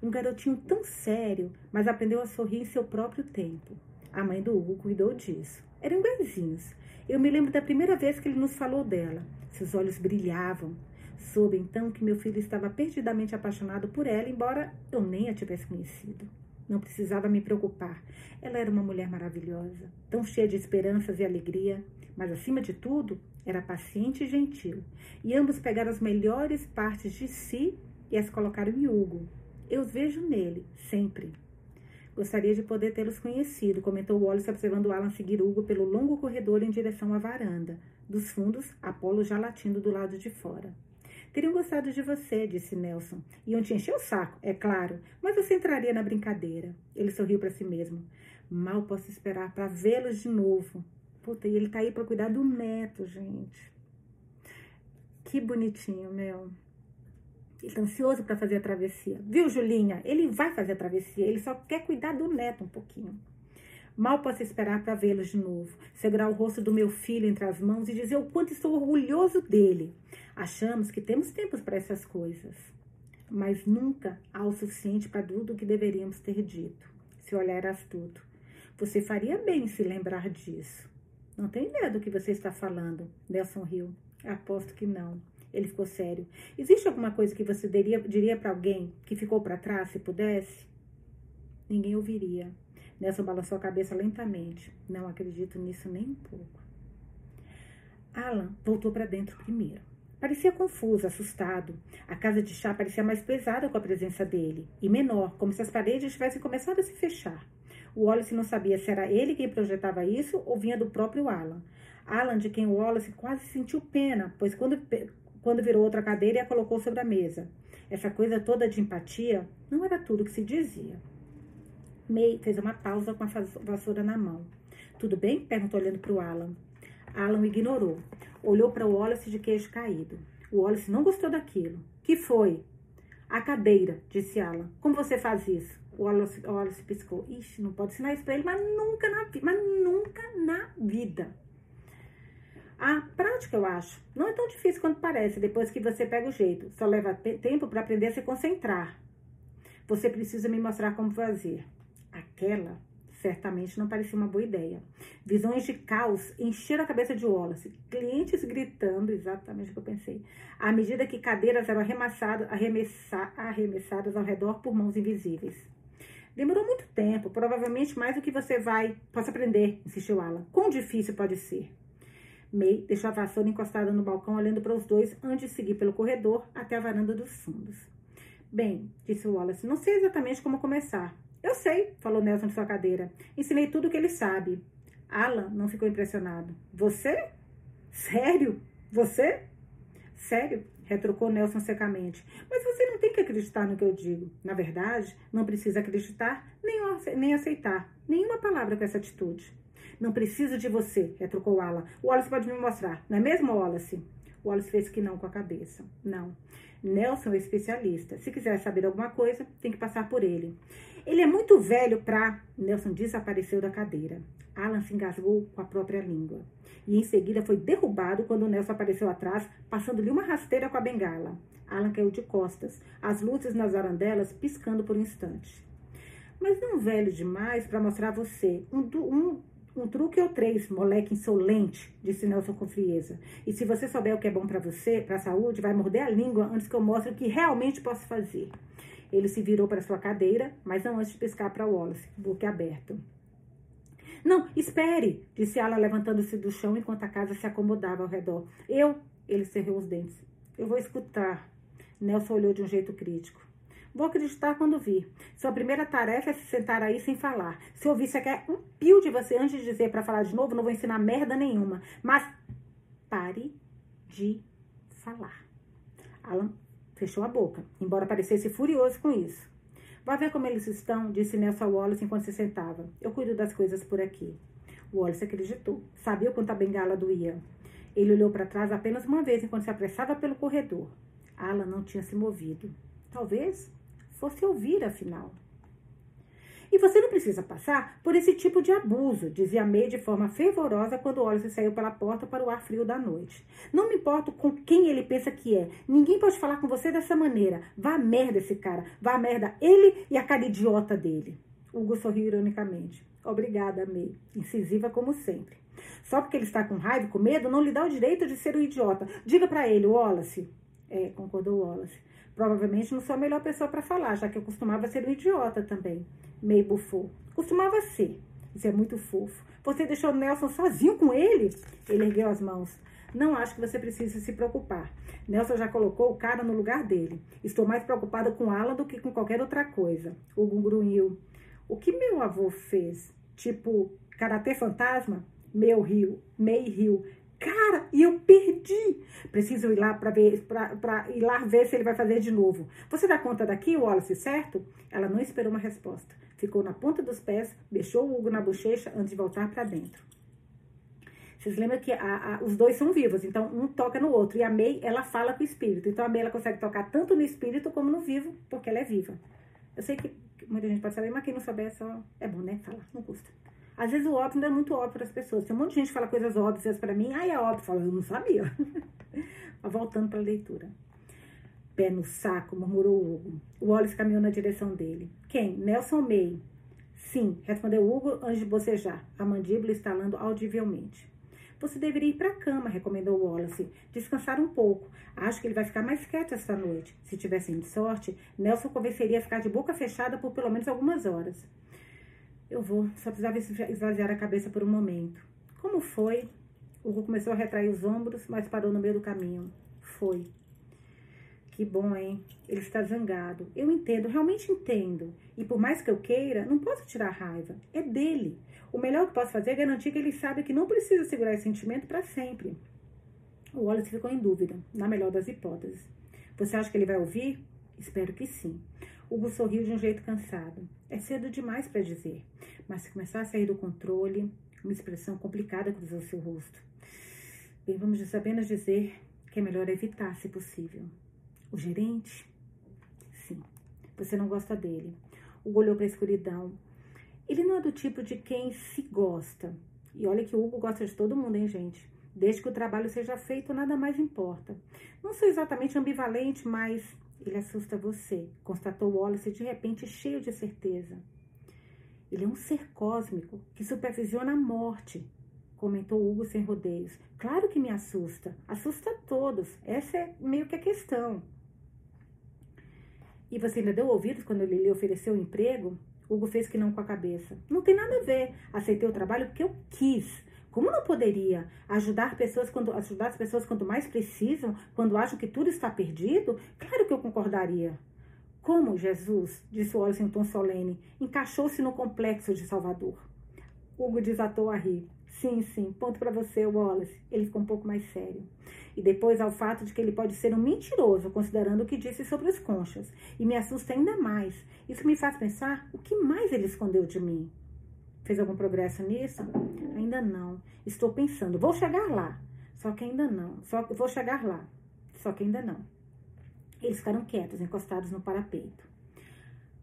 Um garotinho tão sério, mas aprendeu a sorrir em seu próprio tempo. A mãe do Hugo cuidou disso. Eram benzinhos. Eu me lembro da primeira vez que ele nos falou dela. Seus olhos brilhavam. Soube então que meu filho estava perdidamente apaixonado por ela, embora eu nem a tivesse conhecido. Não precisava me preocupar. Ela era uma mulher maravilhosa, tão cheia de esperanças e alegria, mas acima de tudo, era paciente e gentil. E ambos pegaram as melhores partes de si e as colocaram em Hugo. Eu os vejo nele, sempre. Gostaria de poder tê-los conhecido, comentou Wallace, observando Alan seguir Hugo pelo longo corredor em direção à varanda. Dos fundos, Apolo já latindo do lado de fora. Teriam gostado de você, disse Nelson. Iam te encher o saco, é claro, mas você entraria na brincadeira. Ele sorriu para si mesmo. Mal posso esperar para vê-los de novo. Puta, e ele tá aí para cuidar do neto, gente. Que bonitinho, meu. Ele tá ansioso para fazer a travessia. Viu, Julinha? Ele vai fazer a travessia, ele só quer cuidar do neto um pouquinho. Mal posso esperar para vê-los de novo, segurar o rosto do meu filho entre as mãos e dizer o quanto estou orgulhoso dele. Achamos que temos tempo para essas coisas, mas nunca há o suficiente para tudo o que deveríamos ter dito. Se olhar astuto, você faria bem se lembrar disso. Não tenho ideia do que você está falando, Nelson riu. Aposto que não. Ele ficou sério. Existe alguma coisa que você diria, diria para alguém que ficou para trás se pudesse? Ninguém ouviria. Nelson balançou a cabeça lentamente. Não acredito nisso nem um pouco. Alan voltou para dentro primeiro. Parecia confuso, assustado. A casa de chá parecia mais pesada com a presença dele. E menor, como se as paredes tivessem começado a se fechar. O Wallace não sabia se era ele quem projetava isso ou vinha do próprio Alan. Alan, de quem o Wallace quase sentiu pena, pois quando, quando virou outra cadeira e a colocou sobre a mesa. Essa coisa toda de empatia não era tudo o que se dizia. May fez uma pausa com a vassoura na mão. Tudo bem? Perguntou olhando para o Alan. Alan ignorou. Olhou para o Wallace de queixo caído. O Wallace não gostou daquilo. Que foi? A cadeira, disse Alan. Como você faz isso? O Wallace, o Wallace piscou. Ixi, não pode ensinar isso para ele, mas nunca na vida. Mas nunca na vida. A prática, eu acho. Não é tão difícil quanto parece, depois que você pega o jeito. Só leva tempo para aprender a se concentrar. Você precisa me mostrar como fazer. Aquela certamente não parecia uma boa ideia. Visões de caos encheram a cabeça de Wallace. Clientes gritando, exatamente o que eu pensei, à medida que cadeiras eram arremessadas, arremessa, arremessadas ao redor por mãos invisíveis. Demorou muito tempo, provavelmente mais do que você vai possa aprender, insistiu Alan. Quão difícil pode ser? May deixou a vassoura encostada no balcão, olhando para os dois antes de seguir pelo corredor até a varanda dos fundos. Bem, disse Wallace, não sei exatamente como começar. Eu sei, falou Nelson de sua cadeira. Ensinei tudo o que ele sabe. Alan não ficou impressionado. Você? Sério? Você? Sério? Retrucou Nelson secamente. Mas você não tem que acreditar no que eu digo. Na verdade, não precisa acreditar nem aceitar nenhuma palavra com essa atitude. Não preciso de você, retrucou Alan. O Wallace pode me mostrar, não é mesmo, Wallace? O Wallace fez que não com a cabeça. Não. Nelson é especialista. Se quiser saber alguma coisa, tem que passar por ele. Ele é muito velho pra... Nelson desapareceu da cadeira. Alan se engasgou com a própria língua. E em seguida foi derrubado quando Nelson apareceu atrás, passando-lhe uma rasteira com a bengala. Alan caiu de costas, as luzes nas arandelas piscando por um instante. mas não velho demais para mostrar a você. Um, um, um truque ou três, moleque insolente, disse Nelson com frieza. E se você souber o que é bom para você, para a saúde, vai morder a língua antes que eu mostre o que realmente posso fazer. Ele se virou para sua cadeira, mas não antes de pescar para Wallace, boca aberto. Não, espere, disse Alan, levantando-se do chão enquanto a casa se acomodava ao redor. Eu, ele cerrou os dentes. Eu vou escutar. Nelson olhou de um jeito crítico. Vou acreditar quando vir. Sua primeira tarefa é se sentar aí sem falar. Se eu ouvir sequer um pio de você antes de dizer para falar de novo, não vou ensinar merda nenhuma. Mas pare de falar. Alan fechou a boca, embora parecesse furioso com isso. Vá ver como eles estão, disse Nelson a Wallace enquanto se sentava. Eu cuido das coisas por aqui. Wallace acreditou. Sabia o quanto a bengala doía. Ele olhou para trás apenas uma vez enquanto se apressava pelo corredor. Alan não tinha se movido. Talvez fosse ouvir, afinal. E você não precisa passar por esse tipo de abuso, dizia May de forma fervorosa quando Wallace saiu pela porta para o ar frio da noite. Não me importo com quem ele pensa que é. Ninguém pode falar com você dessa maneira. Vá a merda esse cara. Vá a merda ele e a cara idiota dele. Hugo sorriu ironicamente. Obrigada, May. Incisiva como sempre. Só porque ele está com raiva e com medo, não lhe dá o direito de ser um idiota. Diga para ele, Wallace. É, concordou Wallace. Provavelmente não sou a melhor pessoa para falar, já que eu costumava ser um idiota também. May bufou. Costumava ser. Isso é muito fofo. Você deixou Nelson sozinho com ele? Ele ergueu as mãos. Não acho que você precisa se preocupar. Nelson já colocou o cara no lugar dele. Estou mais preocupada com Alan do que com qualquer outra coisa. Hugo grunhiu. O que meu avô fez? Tipo, karatê fantasma? Meu riu. May riu. Cara, e eu perdi. Preciso ir lá para ver, pra, pra ir lá ver se ele vai fazer de novo. Você dá conta daqui, Wallace, certo? Ela não esperou uma resposta. Ficou na ponta dos pés, beijou o Hugo na bochecha antes de voltar para dentro. Vocês lembram que a, a, os dois são vivos, então um toca no outro. E a May, ela fala com o espírito. Então a May, ela consegue tocar tanto no espírito como no vivo, porque ela é viva. Eu sei que muita gente pode saber, mas quem não souber é só... É bom, né? Falar, não custa. Às vezes o óbvio não é muito óbvio para as pessoas. Tem um monte de gente que fala coisas óbvias para mim. Aí é óbvio, fala, eu não sabia. Voltando para a leitura. Pé no saco, murmurou Hugo. O Wallace caminhou na direção dele. Quem? Nelson May. Sim, respondeu Hugo antes de bocejar, a mandíbula estalando audivelmente. Você deveria ir para a cama, recomendou Wallace. Descansar um pouco. Acho que ele vai ficar mais quieto esta noite. Se tivessem de sorte, Nelson convenceria a ficar de boca fechada por pelo menos algumas horas. Eu vou, só precisava esvaziar a cabeça por um momento. Como foi? Hugo começou a retrair os ombros, mas parou no meio do caminho. Foi. Que bom, hein? Ele está zangado. Eu entendo, realmente entendo. E por mais que eu queira, não posso tirar a raiva. É dele. O melhor que posso fazer é garantir que ele sabe que não precisa segurar esse sentimento para sempre. O Wallace ficou em dúvida, na melhor das hipóteses. Você acha que ele vai ouvir? Espero que sim. Hugo sorriu de um jeito cansado. É cedo demais para dizer, mas se começar a sair do controle, uma expressão complicada cruzou seu rosto. Bem, vamos apenas dizer que é melhor evitar, se possível. O gerente? Sim, você não gosta dele. Hugo olhou para a escuridão. Ele não é do tipo de quem se gosta. E olha que o Hugo gosta de todo mundo, hein, gente? Desde que o trabalho seja feito, nada mais importa. Não sou exatamente ambivalente, mas... Ele assusta você, constatou Wallace de repente cheio de certeza. Ele é um ser cósmico que supervisiona a morte, comentou Hugo sem rodeios. Claro que me assusta, assusta a todos, essa é meio que a questão. E você ainda deu ouvidos quando ele lhe ofereceu o emprego? Hugo fez que não com a cabeça. Não tem nada a ver, aceitei o trabalho porque eu quis. Como não poderia ajudar, pessoas quando, ajudar as pessoas quando mais precisam, quando acham que tudo está perdido? Claro que eu concordaria. Como, Jesus, disse Wallace em tom solene, encaixou-se no complexo de Salvador. Hugo desatou a rir. Sim, sim, ponto para você, Wallace. Ele ficou um pouco mais sério. E depois ao fato de que ele pode ser um mentiroso, considerando o que disse sobre os conchas. E me assusta ainda mais. Isso me faz pensar o que mais ele escondeu de mim. Fez algum progresso nisso? Ainda não. Estou pensando. Vou chegar lá. Só que ainda não. Só vou chegar lá. Só que ainda não. Eles ficaram quietos, encostados no parapeito.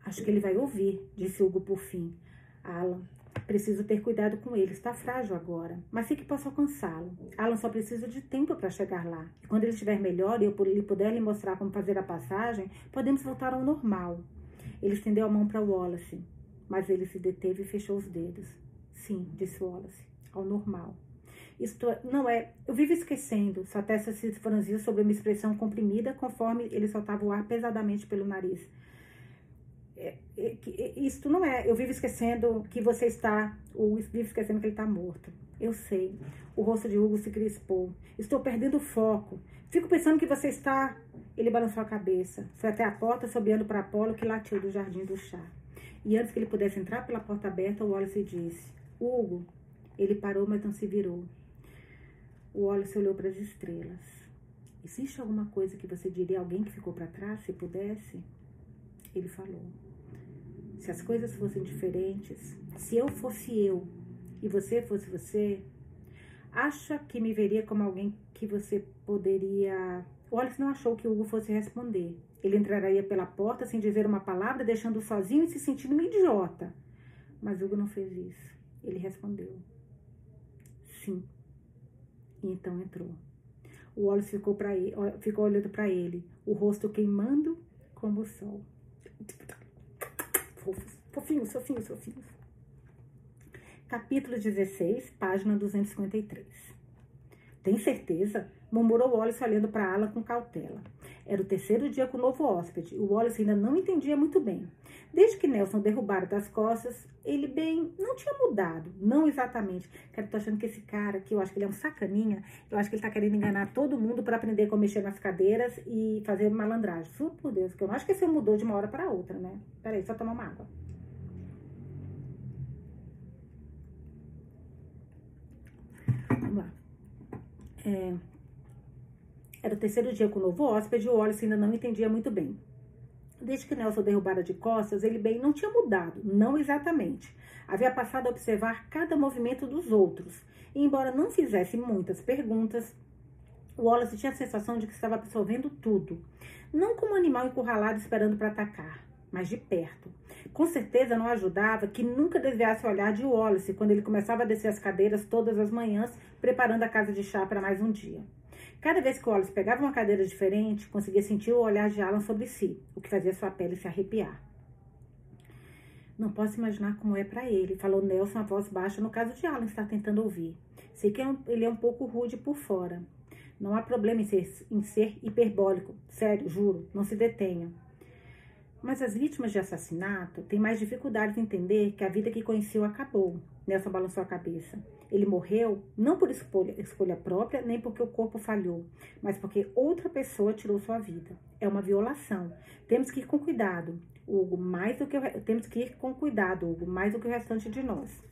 Acho que ele vai ouvir, disse Hugo por fim. Alan, preciso ter cuidado com ele. Está frágil agora. Mas sei que posso alcançá-lo. Alan só precisa de tempo para chegar lá. E quando ele estiver melhor e eu puder lhe mostrar como fazer a passagem, podemos voltar ao normal. Ele estendeu a mão para Wallace. Mas ele se deteve e fechou os dedos. Sim, disse Wallace, ao normal. Isto não é... Eu vivo esquecendo. Sua testa se franziu sobre uma expressão comprimida conforme ele soltava o ar pesadamente pelo nariz. É, é, é, isto não é... Eu vivo esquecendo que você está... Ou vivo esquecendo que ele está morto. Eu sei. O rosto de Hugo se crispou. Estou perdendo o foco. Fico pensando que você está... Ele balançou a cabeça. Foi até a porta, sobeando para Apolo, que latiu do jardim do chá. E antes que ele pudesse entrar pela porta aberta, o Wallace disse... Hugo... Ele parou, mas não se virou. O Wallace olhou para as estrelas. Existe alguma coisa que você diria a alguém que ficou para trás, se pudesse? Ele falou. Se as coisas fossem diferentes, se eu fosse eu e você fosse você, acha que me veria como alguém que você poderia... O Wallace não achou que o Hugo fosse responder. Ele entraria pela porta sem dizer uma palavra, deixando-o sozinho e se sentindo um idiota. Mas Hugo não fez isso. Ele respondeu. Sim. E então entrou. O Wallace ficou, pra ele, ficou olhando para ele, o rosto queimando como o sol. Fofinhos, fofinhos, fofinhos. Capítulo dezesseis, página duzentos e cinquenta e três. Tem certeza? Murmurou Wallace olhando para Alan com cautela. Era o terceiro dia com o novo hóspede. O Wallace ainda não entendia muito bem. Desde que Nelson derrubara das costas, ele bem não tinha mudado. Não exatamente. Eu tô achando que esse cara, que eu acho que ele é um sacaninha, eu acho que ele tá querendo enganar todo mundo para aprender como mexer nas cadeiras e fazer malandragem. Juro por Deus, que eu não acho que esse mudou de uma hora para outra, né? Peraí, só tomar uma água. Vamos lá. É... Era o terceiro dia com o novo hóspede e o Wallace ainda não entendia muito bem. Desde que Nelson derrubara de costas, ele bem não tinha mudado, não exatamente. Havia passado a observar cada movimento dos outros. E embora não fizesse muitas perguntas, o Wallace tinha a sensação de que estava absorvendo tudo. Não como um animal encurralado esperando para atacar, mas de perto. Com certeza não ajudava que nunca desviasse o olhar de Wallace quando ele começava a descer as cadeiras todas as manhãs, preparando a casa de chá para mais um dia. Cada vez que o Wallace pegava uma cadeira diferente, conseguia sentir o olhar de Alan sobre si, o que fazia sua pele se arrepiar. Não posso imaginar como é para ele, falou Nelson, a voz baixa, no caso de Alan estar tentando ouvir. Sei que é um, ele é um pouco rude por fora. Não há problema em ser, em ser hiperbólico. Sério, juro, não se detenha. Mas as vítimas de assassinato têm mais dificuldades em entender que a vida que conheceu acabou. Nelson balançou a cabeça. Ele morreu não por escolha, escolha própria, nem porque o corpo falhou, mas porque outra pessoa tirou sua vida. É uma violação. Temos que ir com cuidado, Hugo, mais do que o, temos que ir com cuidado, Hugo, mais do que o restante de nós.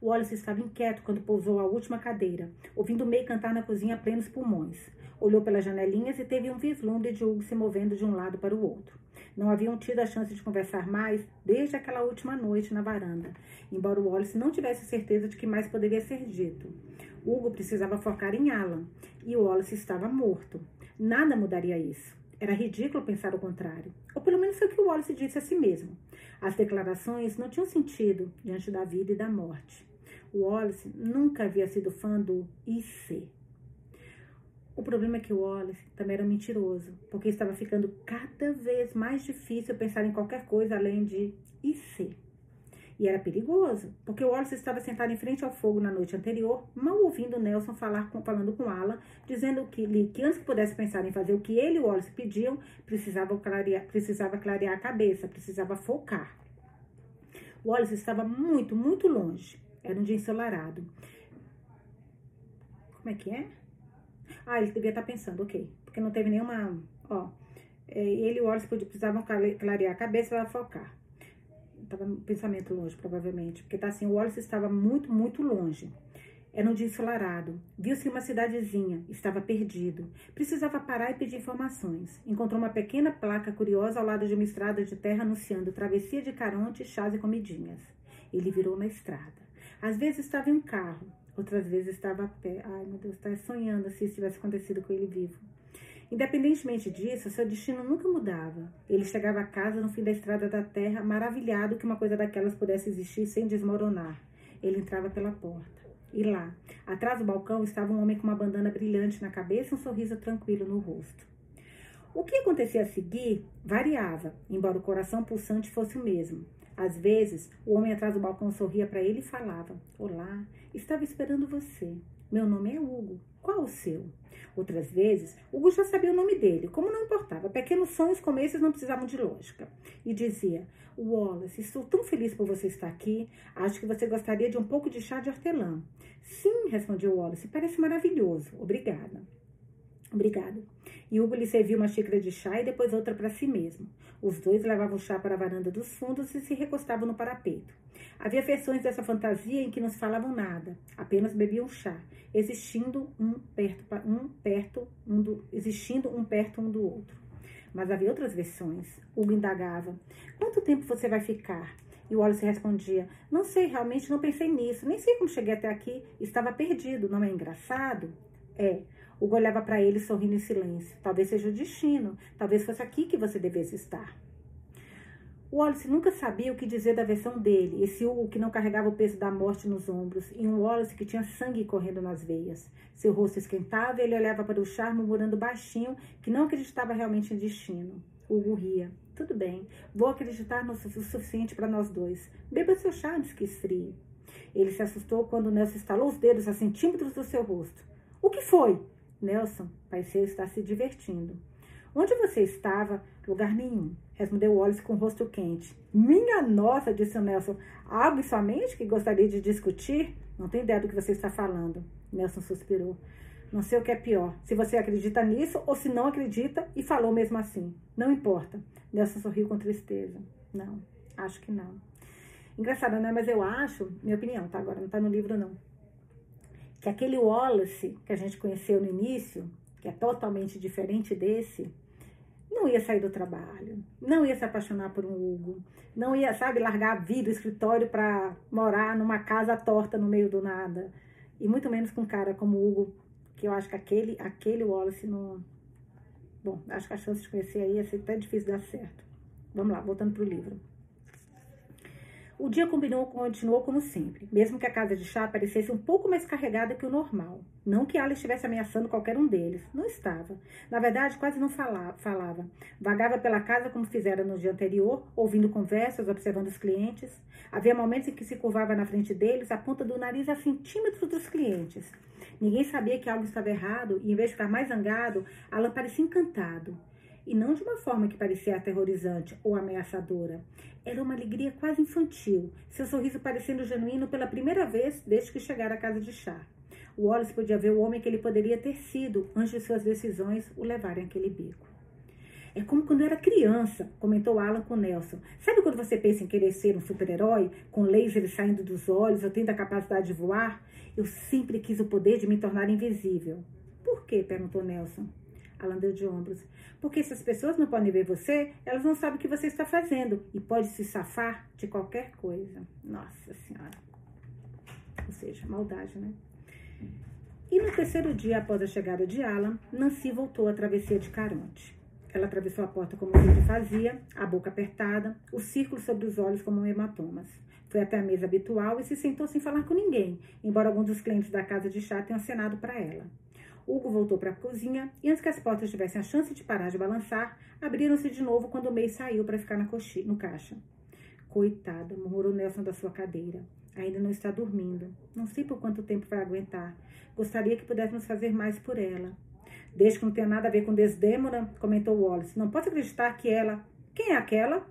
O Wallace estava inquieto quando pousou a última cadeira, ouvindo May cantar na cozinha a plenos pulmões. Olhou pelas janelinhas e teve um vislumbre de Hugo se movendo de um lado para o outro. Não haviam tido a chance de conversar mais desde aquela última noite na varanda, embora o Wallace não tivesse certeza de que mais poderia ser dito. Hugo precisava focar em Alan, e o Wallace estava morto. Nada mudaria isso. Era ridículo pensar o contrário. Ou pelo menos foi o que o Wallace disse a si mesmo. As declarações não tinham sentido diante da vida e da morte. O Wallace nunca havia sido fã do I C. O problema é que o Wallace também era mentiroso, porque estava ficando cada vez mais difícil pensar em qualquer coisa além de e ser. E era perigoso, porque o Wallace estava sentado em frente ao fogo na noite anterior, mal ouvindo Nelson falar com, falando com Alan, dizendo que, que antes que pudesse pensar em fazer o que ele e o Wallace pediam, precisava clarear, precisava clarear a cabeça, precisava focar. O Wallace estava muito, muito longe. Era um dia ensolarado. Como é que é? Ah, ele devia estar pensando, ok. Porque não teve nenhuma... Ó, ele e o Wallace precisavam clarear a cabeça para focar. Estava um pensamento longe, provavelmente. Porque tá assim, o Wallace estava muito, muito longe. Era um dia ensolarado. Viu-se uma cidadezinha. Estava perdido. Precisava parar e pedir informações. Encontrou uma pequena placa curiosa ao lado de uma estrada de terra anunciando Travessia de Caronte, chás e comidinhas. Ele virou na estrada. Às vezes estava em um carro. Outras vezes estava a pé. Ai, meu Deus, estava sonhando se isso tivesse acontecido com ele vivo. Independentemente disso, seu destino nunca mudava. Ele chegava a casa no fim da estrada da terra, maravilhado que uma coisa daquelas pudesse existir sem desmoronar. Ele entrava pela porta. E lá, atrás do balcão, estava um homem com uma bandana brilhante na cabeça e um sorriso tranquilo no rosto. O que acontecia a seguir variava, embora o coração pulsante fosse o mesmo. Às vezes, o homem atrás do balcão sorria para ele e falava: "Olá, estava esperando você. Meu nome é Hugo. Qual o seu?" Outras vezes, Hugo já sabia o nome dele, como não importava. Pequenos sonhos como esses não precisavam de lógica. E dizia: "Wallace, estou tão feliz por você estar aqui. Acho que você gostaria de um pouco de chá de hortelã." "Sim", respondeu Wallace, "parece maravilhoso. Obrigada." Obrigado. E Hugo lhe serviu uma xícara de chá e depois outra para si mesmo. Os dois levavam chá para a varanda dos fundos e se recostavam no parapeito. Havia versões dessa fantasia em que não se falavam nada, apenas bebiam chá, existindo um perto um perto um do, existindo um perto um do outro. Mas havia outras versões. Hugo indagava: "Quanto tempo você vai ficar?" E Wallace respondia: "Não sei, realmente não pensei nisso, nem sei como cheguei até aqui, estava perdido, não é engraçado?" "É." Hugo olhava para ele sorrindo em silêncio. "Talvez seja o destino. Talvez fosse aqui que você devesse estar." Wallace nunca sabia o que dizer da versão dele. Esse Hugo que não carregava o peso da morte nos ombros. E um Wallace que tinha sangue correndo nas veias. Seu rosto esquentava e ele olhava para o chá murmurando baixinho que não acreditava realmente em destino. Hugo ria. "Tudo bem. Vou acreditar no su- o suficiente para nós dois. Beba seu chá antes que esfrie." Ele se assustou quando Nelson estalou os dedos a centímetros do seu rosto. "O que foi?" Nelson parecia estar se divertindo. "Onde você estava?" "Lugar nenhum", respondeu Wallace com o rosto quente. "Minha nossa", disse o Nelson. "Algo em sua mente que gostaria de discutir?" "Não tenho ideia do que você está falando", Nelson suspirou. "Não sei o que é pior, se você acredita nisso ou se não acredita e falou mesmo assim." "Não importa", Nelson sorriu com tristeza. "Não, acho que não." Engraçado, né? Mas eu acho, minha opinião, tá? Agora não tá no livro, não. Que aquele Wallace que a gente conheceu no início, que é totalmente diferente desse, não ia sair do trabalho, não ia se apaixonar por um Hugo, não ia, sabe, largar a vida, o escritório para morar numa casa torta no meio do nada, e muito menos com um cara como o Hugo, que eu acho que aquele, aquele Wallace não... Bom, acho que a chance de conhecer aí ia ser até difícil dar certo. Vamos lá, voltando pro livro. O dia combinou, continuou como sempre, mesmo que a casa de chá parecesse um pouco mais carregada que o normal. Não que Alan estivesse ameaçando qualquer um deles. Não estava. Na verdade, quase não falava. falava. Vagava pela casa como fizera no dia anterior, ouvindo conversas, observando os clientes. Havia momentos em que se curvava na frente deles, a ponta do nariz a centímetros dos clientes. Ninguém sabia que algo estava errado e, em vez de ficar mais zangado, Alan parecia encantado. E não de uma forma que parecia aterrorizante ou ameaçadora. Era uma alegria quase infantil, seu sorriso parecendo genuíno pela primeira vez desde que chegara à casa de chá. O Wallace podia ver o homem que ele poderia ter sido antes de suas decisões o levarem àquele bico. "É como quando eu era criança", comentou Alan com Nelson. "Sabe quando você pensa em querer ser um super-herói, com lasers saindo dos olhos ou tendo a capacidade de voar? Eu sempre quis o poder de me tornar invisível." "Por quê?", perguntou Nelson. Alan deu de ombros. "Porque se as pessoas não podem ver você, elas não sabem o que você está fazendo e pode se safar de qualquer coisa." Nossa Senhora. Ou seja, maldade, né? E no terceiro dia, após a chegada de Alan, Nancy voltou à Travessia de Caronte. Ela atravessou a porta como sempre fazia, a boca apertada, o círculo sobre os olhos como um hematomas. Foi até a mesa habitual e se sentou sem falar com ninguém, embora alguns dos clientes da casa de chá tenham acenado para ela. Hugo voltou para a cozinha e, antes que as portas tivessem a chance de parar de balançar, abriram-se de novo quando May saiu para ficar na coxinha, no caixa. "Coitada", murmurou Nelson da sua cadeira. "Ainda não está dormindo. Não sei por quanto tempo vai aguentar. Gostaria que pudéssemos fazer mais por ela." "Desde que não tenha nada a ver com Desdêmona", comentou Wallace. "Não posso acreditar que ela... Quem é aquela?"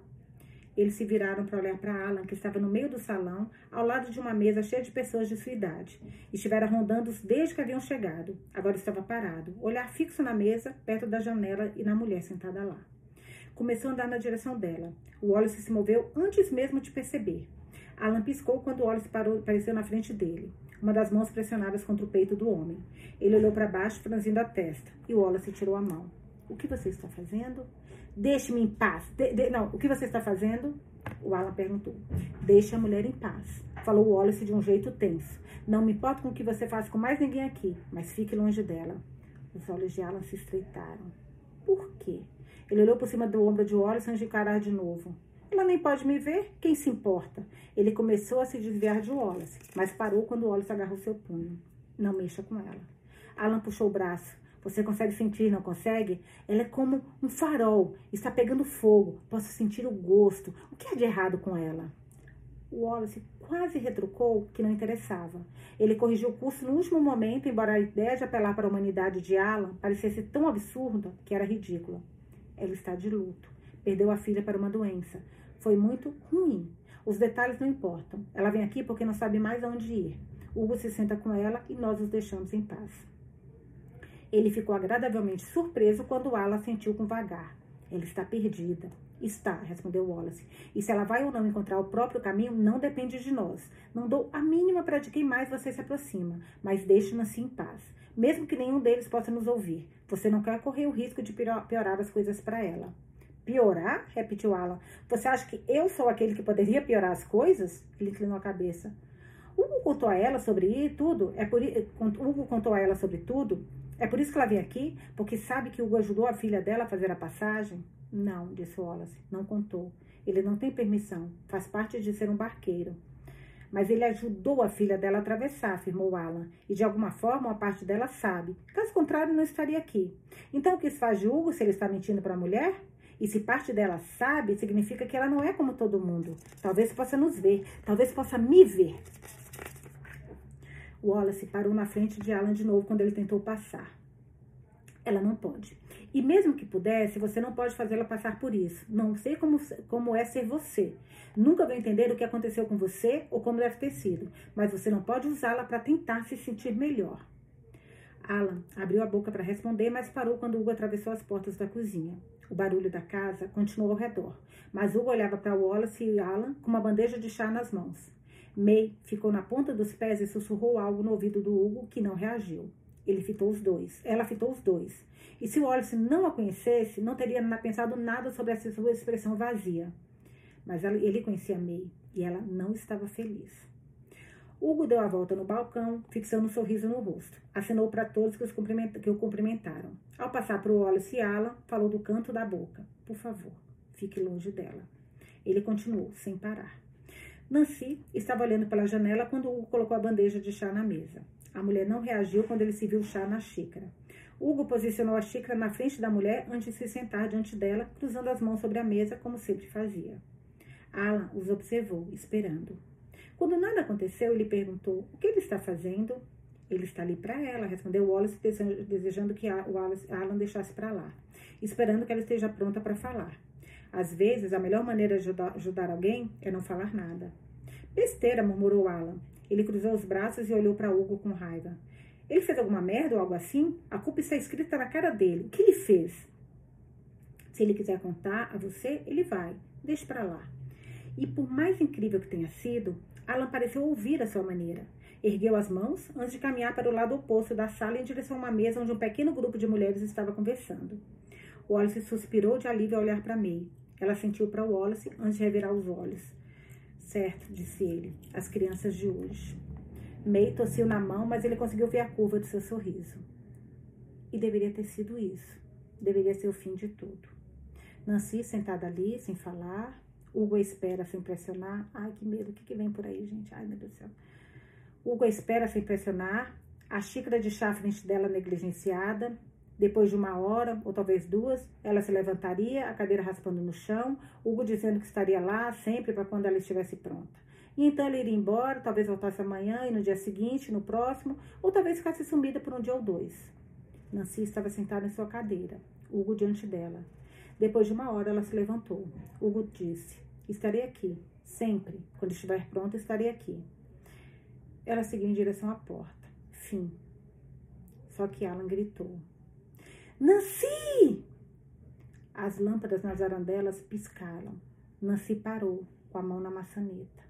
Eles se viraram para olhar para Alan, que estava no meio do salão, ao lado de uma mesa cheia de pessoas de sua idade. Estivera rondando-os desde que haviam chegado. Agora estava parado, olhar fixo na mesa, perto da janela e na mulher sentada lá. Começou a andar na direção dela. O Wallace se moveu antes mesmo de perceber. Alan piscou quando o Wallace parou, apareceu na frente dele, uma das mãos pressionadas contra o peito do homem. Ele olhou para baixo, franzindo a testa, e o Wallace tirou a mão. "O que você está fazendo?" "Deixe-me em paz." De, de, não, "o que você está fazendo?" O Alan perguntou. "Deixe a mulher em paz", falou Wallace de um jeito tenso. "Não me importo com o que você faz com mais ninguém aqui, mas fique longe dela." Os olhos de Alan se estreitaram. "Por quê?" Ele olhou por cima do ombro de Wallace antes de encarar de novo. "Ela nem pode me ver, quem se importa?" Ele começou a se desviar de Wallace, mas parou quando Wallace agarrou seu punho. "Não mexa com ela." Alan puxou o braço. Você consegue sentir, não consegue? Ela é como um farol, está pegando fogo, posso sentir o gosto. O que há de errado com ela? O Wallace quase retrucou que não interessava. Ele corrigiu o curso no último momento, embora a ideia de apelar para a humanidade de Alan parecesse tão absurda que era ridícula. Ela está de luto. Perdeu a filha para uma doença. Foi muito ruim. Os detalhes não importam. Ela vem aqui porque não sabe mais aonde ir. Hugo se senta com ela e nós os deixamos em paz. Ele ficou agradavelmente surpreso quando Alan sentiu com vagar. Ela está perdida. Está, respondeu Wallace. E se ela vai ou não encontrar o próprio caminho, não depende de nós. Não dou a mínima para de quem mais você se aproxima, mas deixe-nos em paz. Mesmo que nenhum deles possa nos ouvir. Você não quer correr o risco de piorar as coisas para ela. Piorar? Repetiu Alan. Você acha que eu sou aquele que poderia piorar as coisas? Ele inclinou a cabeça. Hugo contou a ela sobre tudo. É por... Hugo contou a ela sobre tudo. É por isso que ela veio aqui? Porque sabe que Hugo ajudou a filha dela a fazer a passagem? Não, disse Wallace. Não contou. Ele não tem permissão. Faz parte de ser um barqueiro. Mas ele ajudou a filha dela a atravessar, afirmou Alan. E de alguma forma, uma parte dela sabe. Caso contrário, não estaria aqui. Então, o que isso faz de Hugo se ele está mentindo para a mulher? E se parte dela sabe, significa que ela não é como todo mundo. Talvez possa nos ver. Talvez possa me ver. Wallace parou na frente de Alan de novo quando ele tentou passar. Ela não pode. E mesmo que pudesse, você não pode fazê-la passar por isso. Não sei como, como é ser você. Nunca vou entender o que aconteceu com você ou como deve ter sido. Mas você não pode usá-la para tentar se sentir melhor. Alan abriu a boca para responder, mas parou quando Hugo atravessou as portas da cozinha. O barulho da casa continuou ao redor. Mas Hugo olhava para Wallace e Alan com uma bandeja de chá nas mãos. May ficou na ponta dos pés e sussurrou algo no ouvido do Hugo, que não reagiu. Ele fitou os dois. Ela fitou os dois. E se Wallace não a conhecesse, não teria pensado nada sobre essa sua expressão vazia. Mas ela, ele conhecia May, e ela não estava feliz. Hugo deu a volta no balcão, fixando um sorriso no rosto. Acenou para todos que, os cumprimenta, que o cumprimentaram. Ao passar para o Wallace e Alan, falou do canto da boca. Por favor, fique longe dela. Ele continuou, sem parar. Nancy estava olhando pela janela quando Hugo colocou a bandeja de chá na mesa. A mulher não reagiu quando ele serviu o chá na xícara. Hugo posicionou a xícara na frente da mulher antes de se sentar diante dela, cruzando as mãos sobre a mesa, como sempre fazia. Alan os observou, esperando. Quando nada aconteceu, ele perguntou, o que ele está fazendo? Ele está ali para ela, respondeu Wallace, desejando que Alan deixasse para lá, esperando que ela esteja pronta para falar. Às vezes, a melhor maneira de ajudar alguém é não falar nada. Besteira, murmurou Alan. Ele cruzou os braços e olhou para Hugo com raiva. Ele fez alguma merda ou algo assim? A culpa está escrita na cara dele. O que ele fez? Se ele quiser contar a você, ele vai. Deixe para lá. E por mais incrível que tenha sido, Alan pareceu ouvir a sua maneira. Ergueu as mãos antes de caminhar para o lado oposto da sala em direção a uma mesa onde um pequeno grupo de mulheres estava conversando. Wallace suspirou de alívio ao olhar para May. Ela sentiu para Wallace antes de revirar os olhos. Certo, disse ele, as crianças de hoje. May tossiu na mão, mas ele conseguiu ver a curva do seu sorriso. E deveria ter sido isso. Deveria ser o fim de tudo. Nancy sentada ali, sem falar. Hugo espera sem pressionar. Ai, que medo, o que, que vem por aí, gente? Ai, meu Deus do céu. Hugo espera sem pressionar. A xícara de chá à frente dela negligenciada. Depois de uma hora, ou talvez duas, ela se levantaria, a cadeira raspando no chão, Hugo dizendo que estaria lá sempre para quando ela estivesse pronta. E então ele iria embora, talvez voltasse amanhã e no dia seguinte, no próximo, ou talvez ficasse sumida por um dia ou dois. Nancy estava sentada em sua cadeira, Hugo diante dela. Depois de uma hora, ela se levantou. Hugo disse, estarei aqui, sempre, quando estiver pronta, estarei aqui. Ela seguiu em direção à porta. Fim. Só que Alan gritou. Nancy! As lâmpadas nas arandelas piscaram. Nancy parou, com a mão na maçaneta.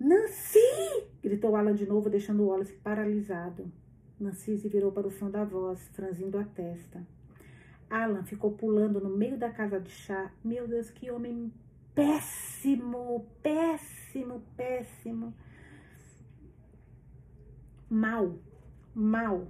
Nancy! Gritou Alan de novo, deixando o Wallace paralisado. Nancy se virou para o som da voz, franzindo a testa. Alan ficou pulando no meio da casa de chá. Meu Deus, que homem péssimo, péssimo, péssimo. Mal, mal.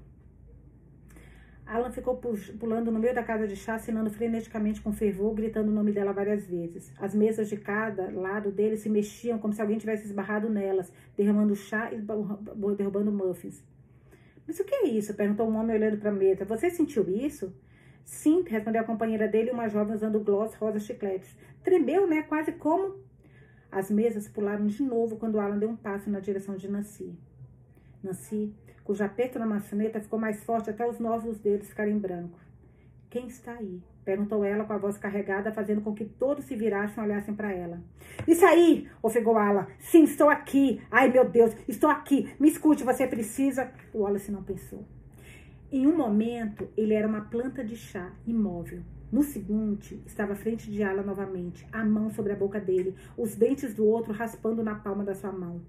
Alan ficou pulando no meio da casa de chá, assinando freneticamente com fervor, gritando o nome dela várias vezes. As mesas de cada lado dele se mexiam como se alguém tivesse esbarrado nelas, derramando chá e derrubando muffins. Mas o que é isso? Perguntou um homem olhando para a mesa. Você sentiu isso? Sim, respondeu a companheira dele, uma jovem usando gloss rosa chicletes. Tremeu, né? Quase como... As mesas pularam de novo quando Alan deu um passo na direção de Nancy. Nancy, cujo aperto na maçaneta ficou mais forte até os novos dedos ficarem brancos. Quem está aí? Perguntou ela com a voz carregada, fazendo com que todos se virassem e olhassem para ela. Isso aí! Ofegou Alan. Sim, estou aqui! Ai, meu Deus, estou aqui! Me escute, você precisa... O Wallace não pensou. Em um momento, ele era uma planta de chá imóvel. No seguinte, estava à frente de Alan novamente, a mão sobre a boca dele, os dentes do outro raspando na palma da sua mão.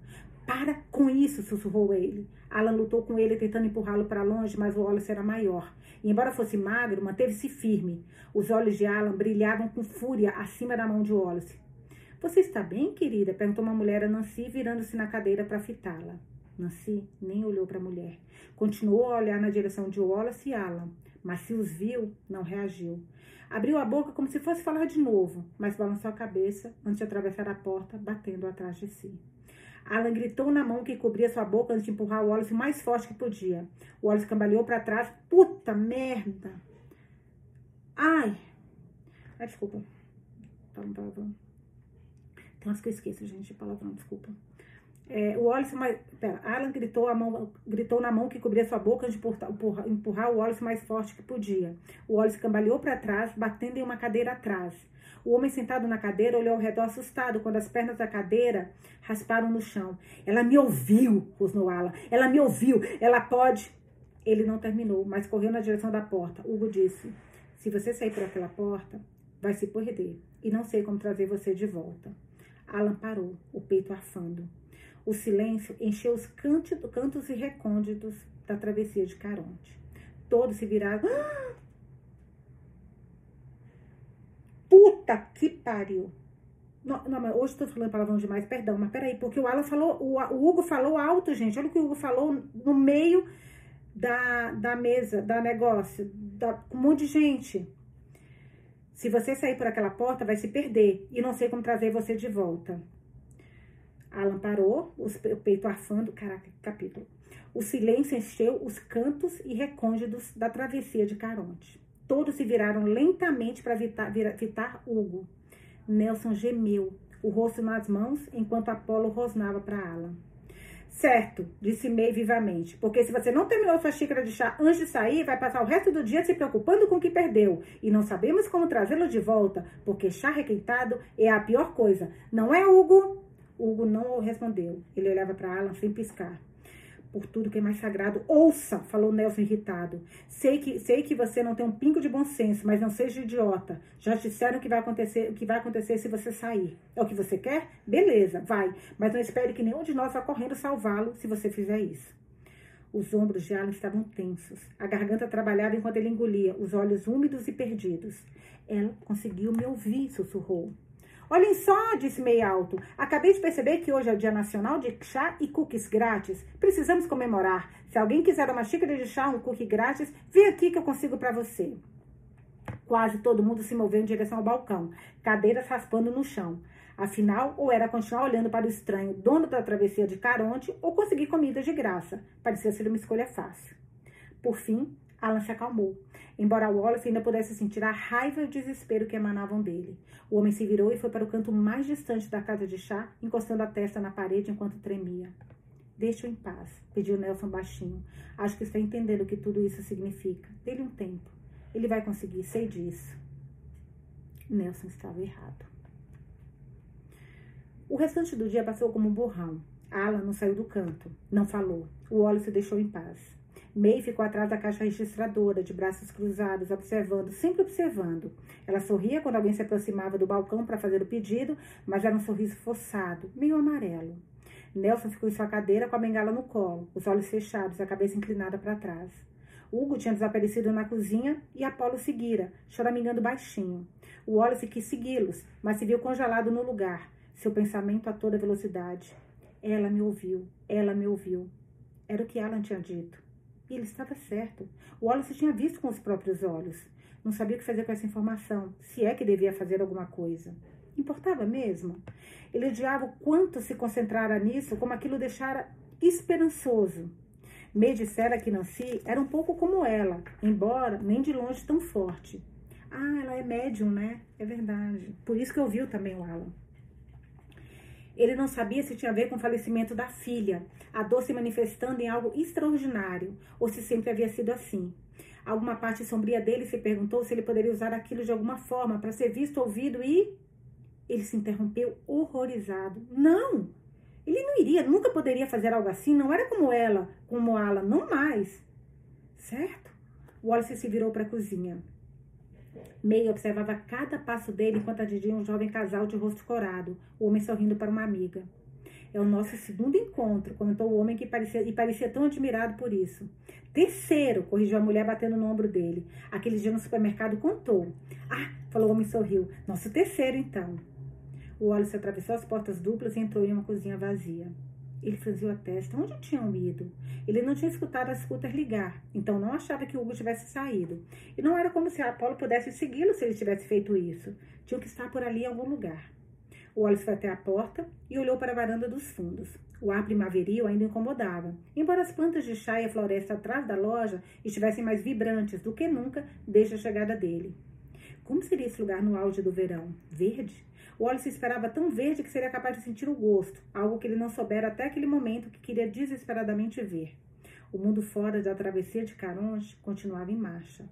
Para com isso, sussurrou ele. Alan lutou com ele, tentando empurrá-lo para longe, mas o Wallace era maior. E, embora fosse magro, manteve-se firme. Os olhos de Alan brilhavam com fúria acima da mão de Wallace. — Você está bem, querida? — perguntou uma mulher a Nancy, virando-se na cadeira para fitá-la. Nancy nem olhou para a mulher. Continuou a olhar na direção de Wallace e Alan. Mas se os viu, não reagiu. Abriu a boca como se fosse falar de novo, mas balançou a cabeça antes de atravessar a porta, batendo atrás de si. Alan gritou na mão que cobria sua boca antes de empurrar o Wallace o mais forte que podia. O Wallace cambaleou para trás. Puta merda! Ai! Ai, desculpa. Tem umas que eu esqueço, gente, de palavrão, desculpa. É, o Wallace mais... Pera, Alan gritou, a mão, gritou na mão que cobria sua boca antes de empurrar, empurrar o Wallace mais forte que podia. O Wallace cambaleou para trás, batendo em uma cadeira atrás. O homem sentado na cadeira olhou ao redor assustado quando as pernas da cadeira rasparam no chão. Ela me ouviu, rosnou Alan. Ela me ouviu. Ela pode... Ele não terminou, mas correu na direção da porta. Hugo disse, se você sair por aquela porta, vai se perder. E não sei como trazer você de volta. Alan parou, o peito arfando. O silêncio encheu os cantos, cantos e recônditos da travessia de Caronte. Todos se viraram... Ah! Puta que pariu! Não, não, mas hoje estou falando palavrão demais, perdão, mas peraí, porque o Alan falou, o, o Hugo falou alto, gente. Olha o que o Hugo falou no meio da, da mesa, da negócio, da, com um monte de gente. Se você sair por aquela porta, vai se perder e não sei como trazer você de volta. Alan parou, os, o peito arfando, caraca, capítulo. O silêncio encheu os cantos e recônditos da travessia de Caronte. Todos se viraram lentamente para fitar, fitar Hugo. Nelson gemeu, o rosto nas mãos, enquanto Apolo rosnava para Alan. Certo, disse May vivamente, porque se você não terminou sua xícara de chá antes de sair, vai passar o resto do dia se preocupando com o que perdeu. E não sabemos como trazê-lo de volta, porque chá requentado é a pior coisa. Não é, Hugo? Hugo não respondeu. Ele olhava para Alan sem piscar. Por tudo que é mais sagrado, ouça, falou Nelson irritado. Sei que, sei que você não tem um pingo de bom senso, mas não seja idiota. Já disseram o que vai acontecer, o que vai acontecer se você sair. É o que você quer? Beleza, vai. Mas não espere que nenhum de nós vá correndo salvá-lo se você fizer isso. Os ombros de Alan estavam tensos. A garganta trabalhava enquanto ele engolia, os olhos úmidos e perdidos. Ela conseguiu me ouvir, sussurrou. Olhem só, disse meio alto. Acabei de perceber que hoje é o Dia Nacional de Chá e Cookies Grátis. Precisamos comemorar. Se alguém quiser uma xícara de chá ou um cookie grátis, vem aqui que eu consigo para você. Quase todo mundo se moveu em direção ao balcão, cadeiras raspando no chão. Afinal, ou era continuar olhando para o estranho dono da travessia de Caronte ou conseguir comida de graça. Parecia ser uma escolha fácil. Por fim, Alan se acalmou, embora Wallace ainda pudesse sentir a raiva e o desespero que emanavam dele. O homem se virou e foi para o canto mais distante da casa de chá, encostando a testa na parede enquanto tremia. Deixe-o em paz, pediu Nelson baixinho. Acho que está entendendo o que tudo isso significa. Dê-lhe um tempo. Ele vai conseguir, sei disso. Nelson estava errado. O restante do dia passou como um borrão. Alan não saiu do canto, não falou. O Wallace o deixou em paz. May ficou atrás da caixa registradora, de braços cruzados, observando, sempre observando. Ela sorria quando alguém se aproximava do balcão para fazer o pedido, mas era um sorriso forçado, meio amarelo. Nelson ficou em sua cadeira com a bengala no colo, os olhos fechados, a cabeça inclinada para trás. Hugo tinha desaparecido na cozinha e Apolo seguira, choramingando baixinho. O Wallace quis segui-los, mas se viu congelado no lugar, seu pensamento a toda velocidade. Ela me ouviu, ela me ouviu. Era o que Alan tinha dito. E ele estava certo. O Wallace tinha visto com os próprios olhos. Não sabia o que fazer com essa informação, se é que devia fazer alguma coisa. Importava mesmo? Ele odiava o quanto se concentrara nisso, como aquilo o deixara esperançoso. May dissera que Nancy era um pouco como ela, embora nem de longe tão forte. Ah, ela é médium, né? É verdade. Por isso que ouviu também o Alan. Ele não sabia se tinha a ver com o falecimento da filha, a dor se manifestando em algo extraordinário, ou se sempre havia sido assim. Alguma parte sombria dele se perguntou se ele poderia usar aquilo de alguma forma para ser visto, ouvido e... Ele se interrompeu horrorizado. Não! Ele não iria, nunca poderia fazer algo assim, não era como ela, como Alan, não mais. Certo? Wallace se virou para a cozinha. May observava cada passo dele enquanto atendia um jovem casal de rosto corado, o homem sorrindo para uma amiga. É o nosso segundo encontro, comentou o homem que parecia, e parecia tão admirado por isso. Terceiro, corrigiu a mulher batendo no ombro dele. Aquele dia no supermercado contou. Ah, falou o homem e sorriu. Nosso terceiro, então. O Wallace atravessou as portas duplas e entrou em uma cozinha vazia. Ele franziu a testa. Onde tinham ido? Ele não tinha escutado a scooter ligar, então não achava que Hugo tivesse saído. E não era como se a Apolo pudesse segui-lo se ele tivesse feito isso. Tinha que estar por ali em algum lugar. O Wallace foi até a porta e olhou para a varanda dos fundos. O ar primaveril ainda incomodava. Embora as plantas de chá e a floresta atrás da loja estivessem mais vibrantes do que nunca desde a chegada dele. Como seria esse lugar no auge do verão? Verde? O Wallace esperava tão verde que seria capaz de sentir o gosto, algo que ele não soubera até aquele momento que queria desesperadamente ver. O mundo fora da Travessia de Caronte continuava em marcha.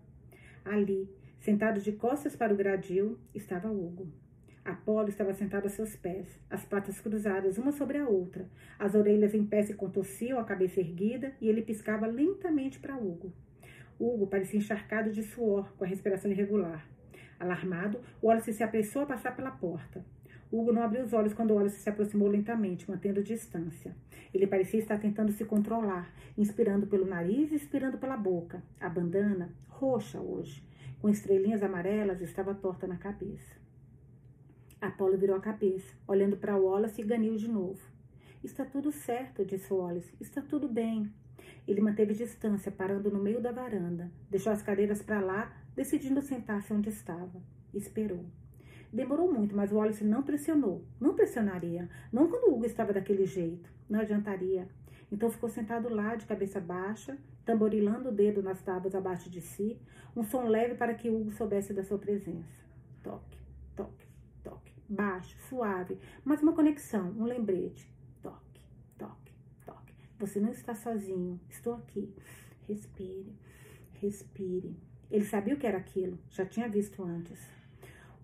Ali, sentado de costas para o gradil, estava Hugo. Apolo estava sentado a seus pés, as patas cruzadas uma sobre a outra. As orelhas em pé se contorciam, a cabeça erguida, e ele piscava lentamente para Hugo. Hugo parecia encharcado de suor, com a respiração irregular. Alarmado, Wallace se apressou a passar pela porta. Hugo não abriu os olhos quando Wallace se aproximou lentamente, mantendo distância. Ele parecia estar tentando se controlar, inspirando pelo nariz e expirando pela boca. A bandana, roxa hoje, com estrelinhas amarelas, estava torta na cabeça. Apolo virou a cabeça, olhando para Wallace e ganhou de novo. Está tudo certo, disse Wallace. Está tudo bem. Ele manteve distância, parando no meio da varanda. Deixou as cadeiras para lá, decidindo sentar-se onde estava. Esperou. Demorou muito, mas Wallace não pressionou. Não pressionaria. Não quando Hugo estava daquele jeito. Não adiantaria. Então ficou sentado lá, de cabeça baixa, tamborilando o dedo nas tábuas abaixo de si, um som leve para que Hugo soubesse da sua presença. Toque, toque. Baixo, suave, mas uma conexão, um lembrete. Toque, toque, toque. Você não está sozinho, estou aqui. Respire, respire. Ele sabia o que era aquilo, já tinha visto antes.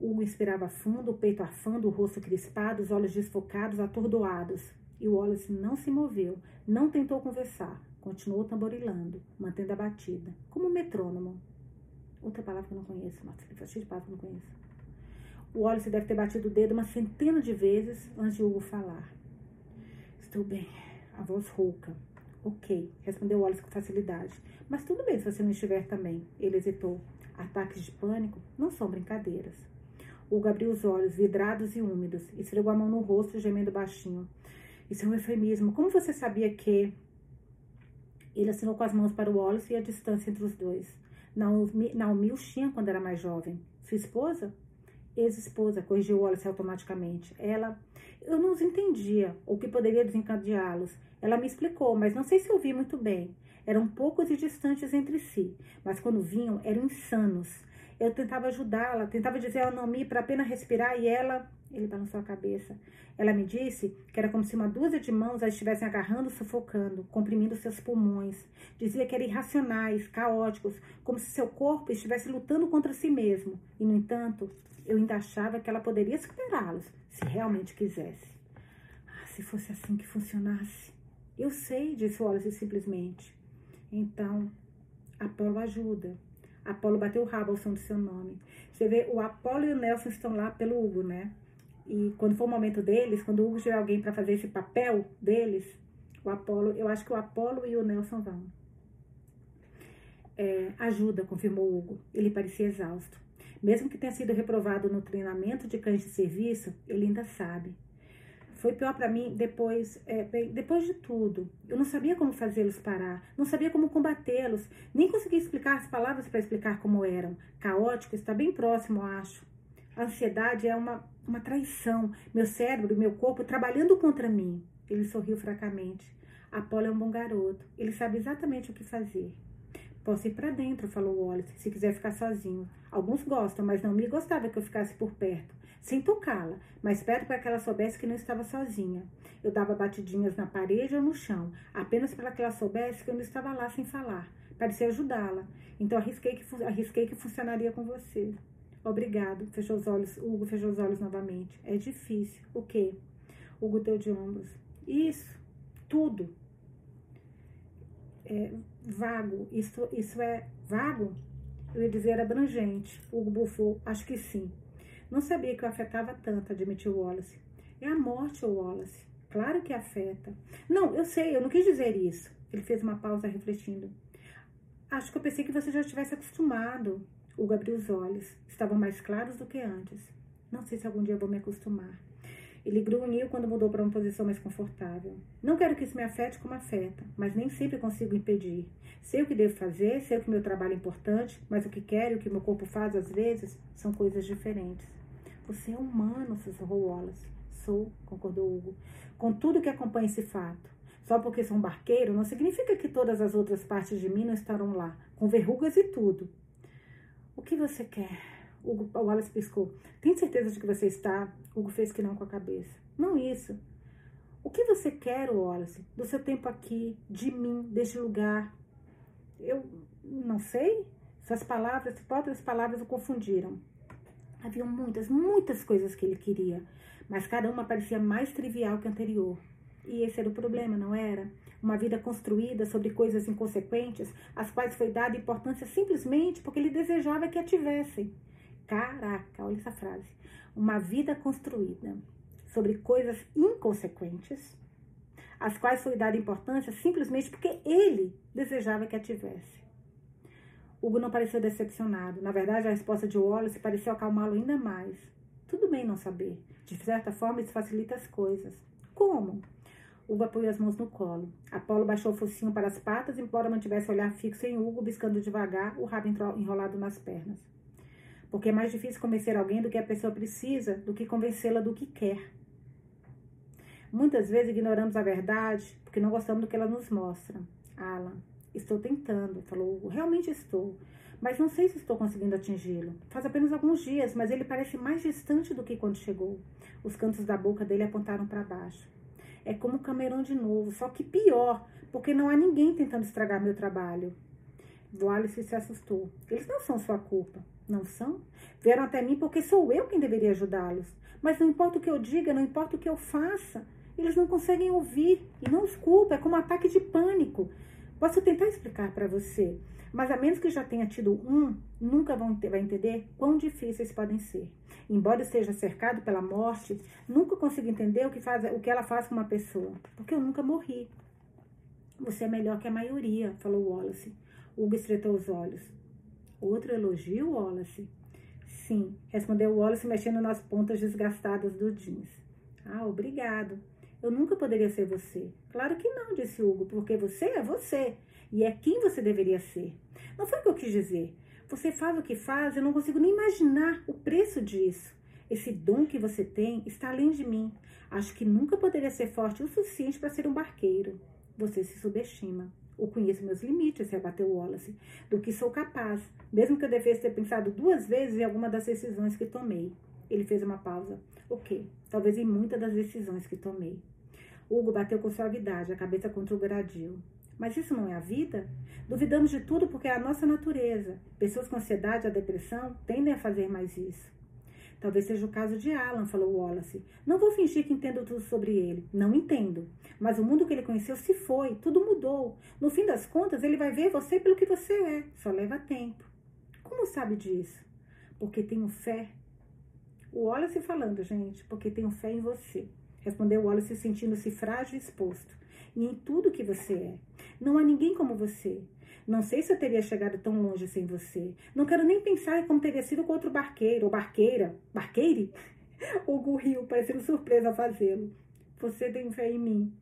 Hugo inspirava fundo, o peito arfando, o rosto crispado, os olhos desfocados, atordoados. E o Wallace não se moveu, não tentou conversar. Continuou tamborilando, mantendo a batida, como um metrônomo. Outra palavra que eu não conheço, nossa, ele faz cheio de palavra que eu não conheço. O Wallace deve ter batido o dedo uma centena de vezes antes de Hugo falar. Estou bem. A voz rouca. Ok, respondeu Wallace com facilidade. Mas tudo bem se você não estiver também. Ele hesitou. Ataques de pânico não são brincadeiras. Hugo abriu os olhos, vidrados e úmidos. Esfregou a mão no rosto, gemendo baixinho. Isso é um eufemismo. Como você sabia que... Ele assinou com as mãos para o Wallace e a distância entre os dois. Naomi, Naomi o tinha quando era mais jovem. Sua esposa... Ex-esposa, corrigiu Wallace automaticamente. Ela, eu não os entendia, ou que poderia desencadeá-los. Ela me explicou, mas não sei se ouvi muito bem. Eram poucos e distantes entre si, mas quando vinham, eram insanos. Eu tentava ajudá-la, tentava dizer a Naomi para apenas respirar e ela... Ele balançou a cabeça. Ela me disse que era como se uma dúzia de mãos a estivessem agarrando, sufocando, comprimindo seus pulmões. Dizia que eram irracionais, caóticos, como se seu corpo estivesse lutando contra si mesmo. E, no entanto, eu ainda achava que ela poderia superá-los, se realmente quisesse. Ah, se fosse assim que funcionasse. Eu sei, disse Wallace simplesmente. Então, Apolo ajuda. Apolo bateu o rabo ao som do seu nome. Você vê, o Apolo e o Nelson estão lá pelo Hugo, né? E quando for o momento deles, quando o Hugo tiver alguém para fazer esse papel deles, o Apolo, eu acho que o Apolo e o Nelson vão. É, ajuda, confirmou o Hugo. Ele parecia exausto. Mesmo que tenha sido reprovado no treinamento de cães de serviço, ele ainda sabe. Foi pior para mim depois, é, depois de tudo. Eu não sabia como fazê-los parar, não sabia como combatê-los, nem conseguia explicar as palavras para explicar como eram. Caótico está bem próximo, acho. A ansiedade é uma, uma traição. Meu cérebro e meu corpo trabalhando contra mim. Ele sorriu fracamente. Apolo é um bom garoto. Ele sabe exatamente o que fazer. Posso ir pra dentro, falou Wallace, se quiser ficar sozinho. Alguns gostam, mas não me gostava que eu ficasse por perto. Sem tocá-la, mas perto para que ela soubesse que não estava sozinha. Eu dava batidinhas na parede ou no chão, apenas para que ela soubesse que eu não estava lá sem falar. Parecia ajudá-la. Então arrisquei que, arrisquei que funcionaria com você. Obrigado. Fechou os olhos. Hugo fechou os olhos novamente. É difícil. O quê? Hugo deu de ombros. Isso. Tudo. É, vago. Isso, isso é vago? Eu ia dizer abrangente. Hugo bufou. Acho que sim. Não sabia que eu afetava tanto, admitiu Wallace. É a morte, Wallace. Claro que afeta. Não, eu sei. Eu não quis dizer isso. Ele fez uma pausa refletindo. Acho que eu pensei que você já estivesse acostumado. Hugo abriu os olhos. Estavam mais claros do que antes. Não sei se algum dia vou me acostumar. Ele grunhiu quando mudou para uma posição mais confortável. Não quero que isso me afete como afeta, mas nem sempre consigo impedir. Sei o que devo fazer, sei que meu trabalho é importante, mas o que quero e o que meu corpo faz às vezes são coisas diferentes. Você é humano, sussurrou Wallace. Sou, concordou Hugo, com tudo que acompanha esse fato. Só porque sou um barqueiro não significa que todas as outras partes de mim não estarão lá, com verrugas e tudo. O que você quer? Hugo, Wallace piscou. Tem certeza de que você está? Hugo fez que não com a cabeça. Não isso. O que você quer, Wallace? Do seu tempo aqui, de mim, deste lugar? Eu não sei. Suas palavras, próprias palavras o confundiram. Havia muitas, muitas coisas que ele queria, mas cada uma parecia mais trivial que a anterior. E esse era o problema, não era? Uma vida construída sobre coisas inconsequentes, às quais foi dada importância simplesmente porque ele desejava que a tivessem. Caraca, olha essa frase. Uma vida construída sobre coisas inconsequentes, às quais foi dada importância simplesmente porque ele desejava que a tivesse. Hugo não pareceu decepcionado. Na verdade, a resposta de Wallace pareceu acalmá-lo ainda mais. Tudo bem não saber. De certa forma, isso facilita as coisas. Como? Hugo apoiou as mãos no colo. Apolo baixou o focinho para as patas, embora mantivesse o olhar fixo em Hugo, biscando devagar, o rabo enrolado nas pernas. Porque é mais difícil convencer alguém do que a pessoa precisa, do que convencê-la do que quer. Muitas vezes ignoramos a verdade, porque não gostamos do que ela nos mostra. Alan, estou tentando, falou Hugo. Realmente estou, mas não sei se estou conseguindo atingi-lo. Faz apenas alguns dias, mas ele parece mais distante do que quando chegou. Os cantos da boca dele apontaram para baixo. É como o Cameron de novo, só que pior, porque não há ninguém tentando estragar meu trabalho. Wallace se assustou. Eles não são sua culpa. Não são? Vieram até mim porque sou eu quem deveria ajudá-los. Mas não importa o que eu diga, não importa o que eu faça. Eles não conseguem ouvir. E não os culpa, é como um ataque de pânico. Posso tentar explicar para você, mas a menos que já tenha tido um, nunca vão ter, vai entender quão difíceis podem ser. Embora eu seja cercado pela morte, nunca consigo entender o que, faz, o que ela faz com uma pessoa, porque eu nunca morri. Você é melhor que a maioria, falou Wallace. Hugo estreitou os olhos. Outro elogio, Wallace? Sim, respondeu Wallace, mexendo nas pontas desgastadas do jeans. Ah, obrigado. Eu nunca poderia ser você. Claro que não, disse Hugo, porque você é você. E é quem você deveria ser. Não foi o que eu quis dizer. Você faz o que faz, eu não consigo nem imaginar o preço disso. Esse dom que você tem está além de mim. Acho que nunca poderia ser forte o suficiente para ser um barqueiro. Você se subestima. Eu conheço meus limites, rebateu Wallace. Do que sou capaz, mesmo que eu devesse ter pensado duas vezes em alguma das decisões que tomei. Ele fez uma pausa. Ok, talvez em muitas das decisões que tomei. Hugo bateu com suavidade, a cabeça contra o gradil. Mas isso não é a vida? Duvidamos de tudo porque é a nossa natureza. Pessoas com ansiedade e depressão tendem a fazer mais isso. Talvez seja o caso de Alan, falou Wallace. Não vou fingir que entendo tudo sobre ele. Não entendo. Mas o mundo que ele conheceu se foi. Tudo mudou. No fim das contas, ele vai ver você pelo que você é. Só leva tempo. Como sabe disso? Porque tenho fé. O Wallace falando, gente. Porque tenho fé em você. Respondeu Wallace, sentindo-se frágil e exposto. E em tudo que você é. Não há ninguém como você. Não sei se eu teria chegado tão longe sem você. Não quero nem pensar em como teria sido com outro barqueiro ou barqueira. Barqueire? Hugo riu, parecendo surpresa ao fazê-lo. Você tem fé em mim.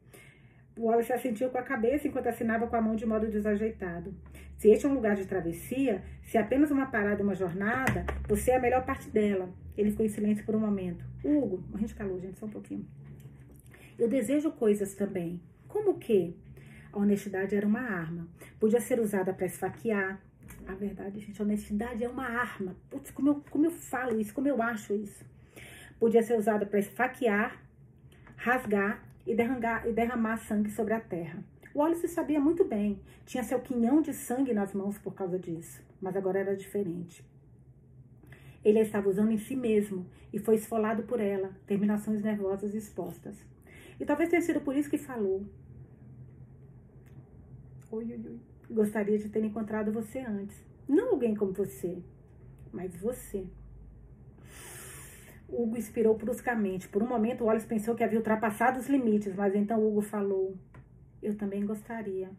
O Wallace assentiu com a cabeça enquanto assinava com a mão de modo desajeitado. Se este é um lugar de travessia, se é apenas uma parada, uma jornada, você é a melhor parte dela. Ele ficou em silêncio por um momento. Hugo, morrendo de calor, gente, só um pouquinho. Eu desejo coisas também. Como o quê? A honestidade era uma arma. Podia ser usada para esfaquear. A verdade, gente, a honestidade é uma arma. Putz, como eu, como eu falo isso, como eu acho isso. Podia ser usada para esfaquear, rasgar e derramar, e derramar sangue sobre a terra. Wallace sabia muito bem. Tinha seu quinhão de sangue nas mãos por causa disso. Mas agora era diferente. Ele a estava usando em si mesmo e foi esfolado por ela, terminações nervosas expostas. E talvez tenha sido por isso que falou. Oi, oi, oi. Gostaria de ter encontrado você antes. Não alguém como você, mas você. Hugo expirou bruscamente. Por um momento, Wallace pensou que havia ultrapassado os limites, mas então Hugo falou. Eu também gostaria.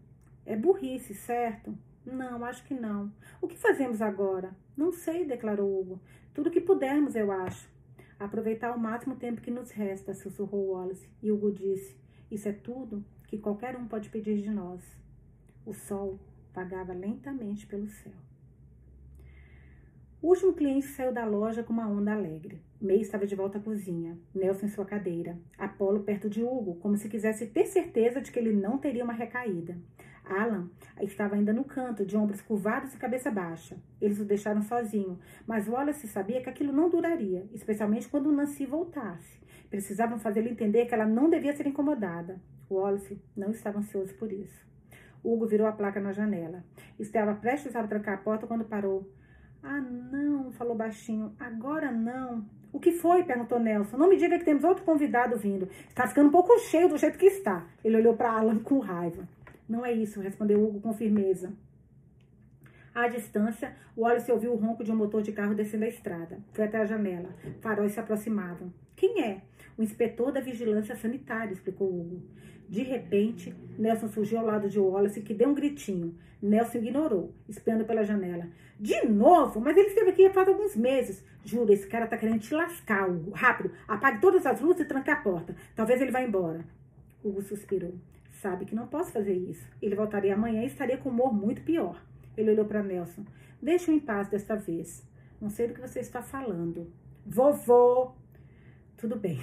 É burrice, certo? Não, acho que não. O que fazemos agora? Não sei, declarou Hugo. Tudo que pudermos, eu acho. Aproveitar o máximo tempo que nos resta, sussurrou Wallace. E Hugo disse, isso é tudo que qualquer um pode pedir de nós. O sol vagava lentamente pelo céu. O último cliente saiu da loja com uma onda alegre. May estava de volta à cozinha, Nelson em sua cadeira, Apolo perto de Hugo, como se quisesse ter certeza de que ele não teria uma recaída. Alan estava ainda no canto, de ombros curvados e cabeça baixa. Eles o deixaram sozinho, mas Wallace sabia que aquilo não duraria, especialmente quando Nancy voltasse. Precisavam fazê-lo entender que ela não devia ser incomodada. Wallace não estava ansioso por isso. Hugo virou a placa na janela. Estava prestes a trancar a porta quando parou. Ah, não, falou baixinho. Agora não. O que foi? Perguntou Nelson. Não me diga que temos outro convidado vindo. Está ficando um pouco cheio do jeito que está. Ele olhou para Alan com raiva. Não é isso, respondeu Hugo com firmeza. À distância, Wallace ouviu o ronco de um motor de carro descendo a estrada. Foi até a janela. Faróis se aproximavam. Quem é? O inspetor da vigilância sanitária, explicou Hugo. De repente, Nelson surgiu ao lado de Wallace, que deu um gritinho. Nelson ignorou, espiando pela janela. De novo? Mas ele esteve aqui há alguns meses. Juro, esse cara tá querendo te lascar, Hugo. Rápido, apague todas as luzes e tranque a porta. Talvez ele vá embora. Hugo suspirou. Sabe que não posso fazer isso. Ele voltaria amanhã e estaria com humor muito pior. Ele olhou para Nelson. Deixe-o em paz desta vez. Não sei do que você está falando. Vovô! Tudo bem.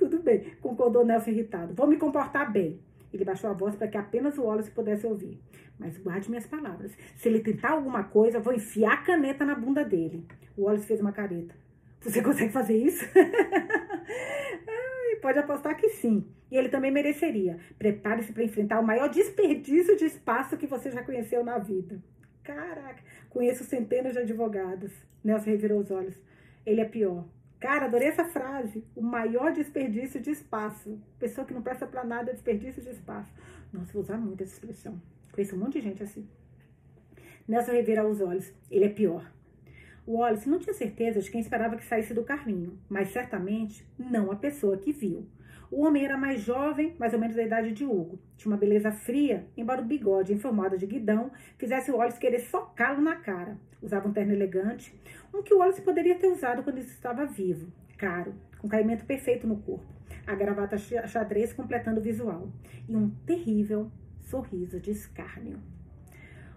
Tudo bem, concordou Nelson irritado. Vou me comportar bem. Ele baixou a voz para que apenas o Wallace pudesse ouvir. Mas guarde minhas palavras. Se ele tentar alguma coisa, vou enfiar a caneta na bunda dele. O Wallace fez uma careta. Você consegue fazer isso? Ai, pode apostar que sim. E ele também mereceria. Prepare-se para enfrentar o maior desperdício de espaço que você já conheceu na vida. Caraca, conheço centenas de advogados. Nelson revirou os olhos. Ele é pior. Cara, adorei essa frase. O maior desperdício de espaço. Pessoa que não presta para nada é desperdício de espaço. Nossa, vou usar muito essa expressão. Conheço um monte de gente assim. Nelson revirou os olhos. Ele é pior. Wallace não tinha certeza de quem esperava que saísse do carrinho, mas certamente não a pessoa que viu. O homem era mais jovem, mais ou menos da idade de Hugo. Tinha uma beleza fria, embora o bigode, em formato de guidão, fizesse o Wallace querer socá-lo na cara. Usava um terno elegante, um que o Wallace poderia ter usado quando estava vivo. Caro, com caimento perfeito no corpo. A gravata xadrez completando o visual. E um terrível sorriso de escárnio.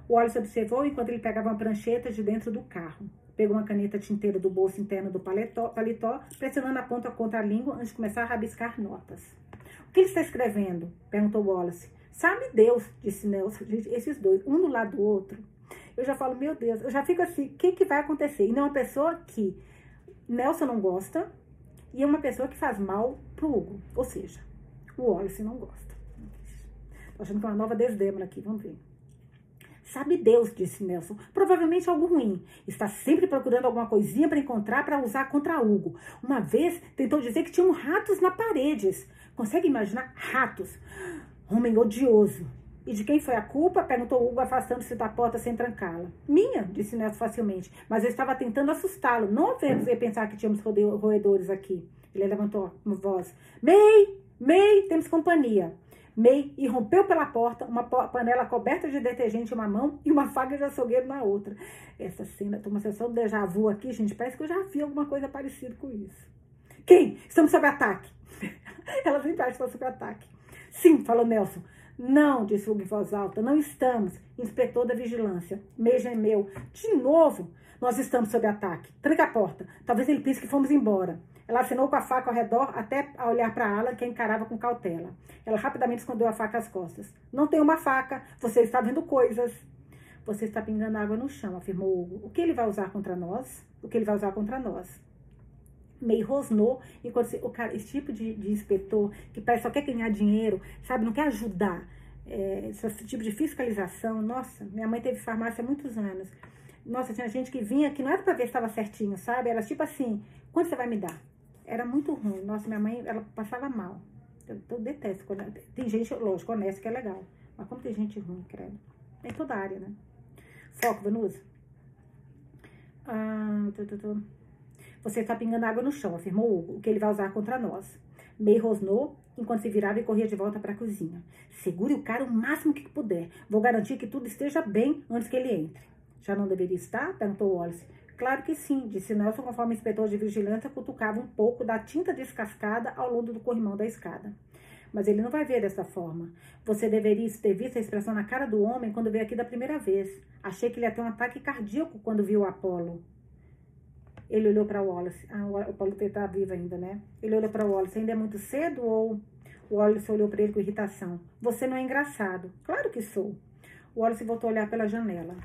O Wallace observou enquanto ele pegava uma prancheta de dentro do carro. Pegou uma caneta tinteira do bolso interno do paletó, paletó, pressionando a ponta contra a língua antes de começar a rabiscar notas. O que ele está escrevendo? Perguntou Wallace. Sabe Deus, disse Nelson. Esses dois, um do lado do outro. Eu já falo, meu Deus, eu já fico assim, o que, que vai acontecer? E não é uma pessoa que Nelson não gosta e é uma pessoa que faz mal pro Hugo. Ou seja, o Wallace não gosta. Estou achando que é uma nova Desdêmona aqui, vamos ver. Sabe Deus, disse Nelson, provavelmente algo ruim. Está sempre procurando alguma coisinha para encontrar para usar contra Hugo. Uma vez tentou dizer que tinham ratos na paredes. Consegue imaginar? Ratos. Homem odioso. E de quem foi a culpa? Perguntou Hugo, afastando-se da porta sem trancá-la. Minha, disse Nelson facilmente, mas eu estava tentando assustá-lo. Não havemos de pensar que tínhamos roedores aqui. Ele levantou uma voz. May, May, temos companhia. May irrompeu pela porta, uma panela coberta de detergente em uma mão e uma faca de açougueiro na outra. Essa cena, tem uma sessão de déjà vu aqui, gente. Parece que eu já vi alguma coisa parecida com isso. Quem? Estamos sob ataque. Ela sempre acha que está sob ataque. Sim, falou Nelson. Não, disse Hugo em voz alta. Não estamos. Inspetor da vigilância. May gemeu. De novo? Nós estamos sob ataque. Tranca a porta. Talvez ele pense que fomos embora. Ela assinou com a faca ao redor até a olhar para Alan, que a encarava com cautela. Ela rapidamente escondeu a faca às costas. Não tem uma faca. Você está vendo coisas. Você está pingando água no chão, afirmou Hugo. O que ele vai usar contra nós? O que ele vai usar contra nós? Meio rosnou, enquanto o cara, esse tipo de, de inspetor, que parece só quer ganhar dinheiro, sabe, não quer ajudar, é, esse tipo de fiscalização, nossa, minha mãe teve farmácia há muitos anos, nossa, tinha gente que vinha, que não era pra ver se estava certinho, sabe, era tipo assim, quanto você vai me dar? Era muito ruim, nossa, minha mãe, ela passava mal, eu, eu detesto, quando, tem gente, lógico, honesta, que é legal, mas como tem gente ruim, credo, em toda a área, né? Foco, Vanusa. Ah, tô, tô, tô. Você está pingando água no chão, afirmou Hugo, o que ele vai usar contra nós. May rosnou enquanto se virava e corria de volta para a cozinha. Segure o cara o máximo que puder. Vou garantir que tudo esteja bem antes que ele entre. Já não deveria estar? Perguntou Wallace. Claro que sim, disse Nelson, conforme o inspetor de vigilância cutucava um pouco da tinta descascada ao longo do corrimão da escada. Mas ele não vai ver dessa forma. Você deveria ter visto a expressão na cara do homem quando veio aqui da primeira vez. Achei que ele ia ter um ataque cardíaco quando viu o Apolo. Ele olhou para Wallace. Ah, o Apolo está vivo ainda, né? Ele olhou para Wallace. Ainda é muito cedo ou... Wallace olhou para ele com irritação. Você não é engraçado. Claro que sou. Wallace voltou a olhar pela janela.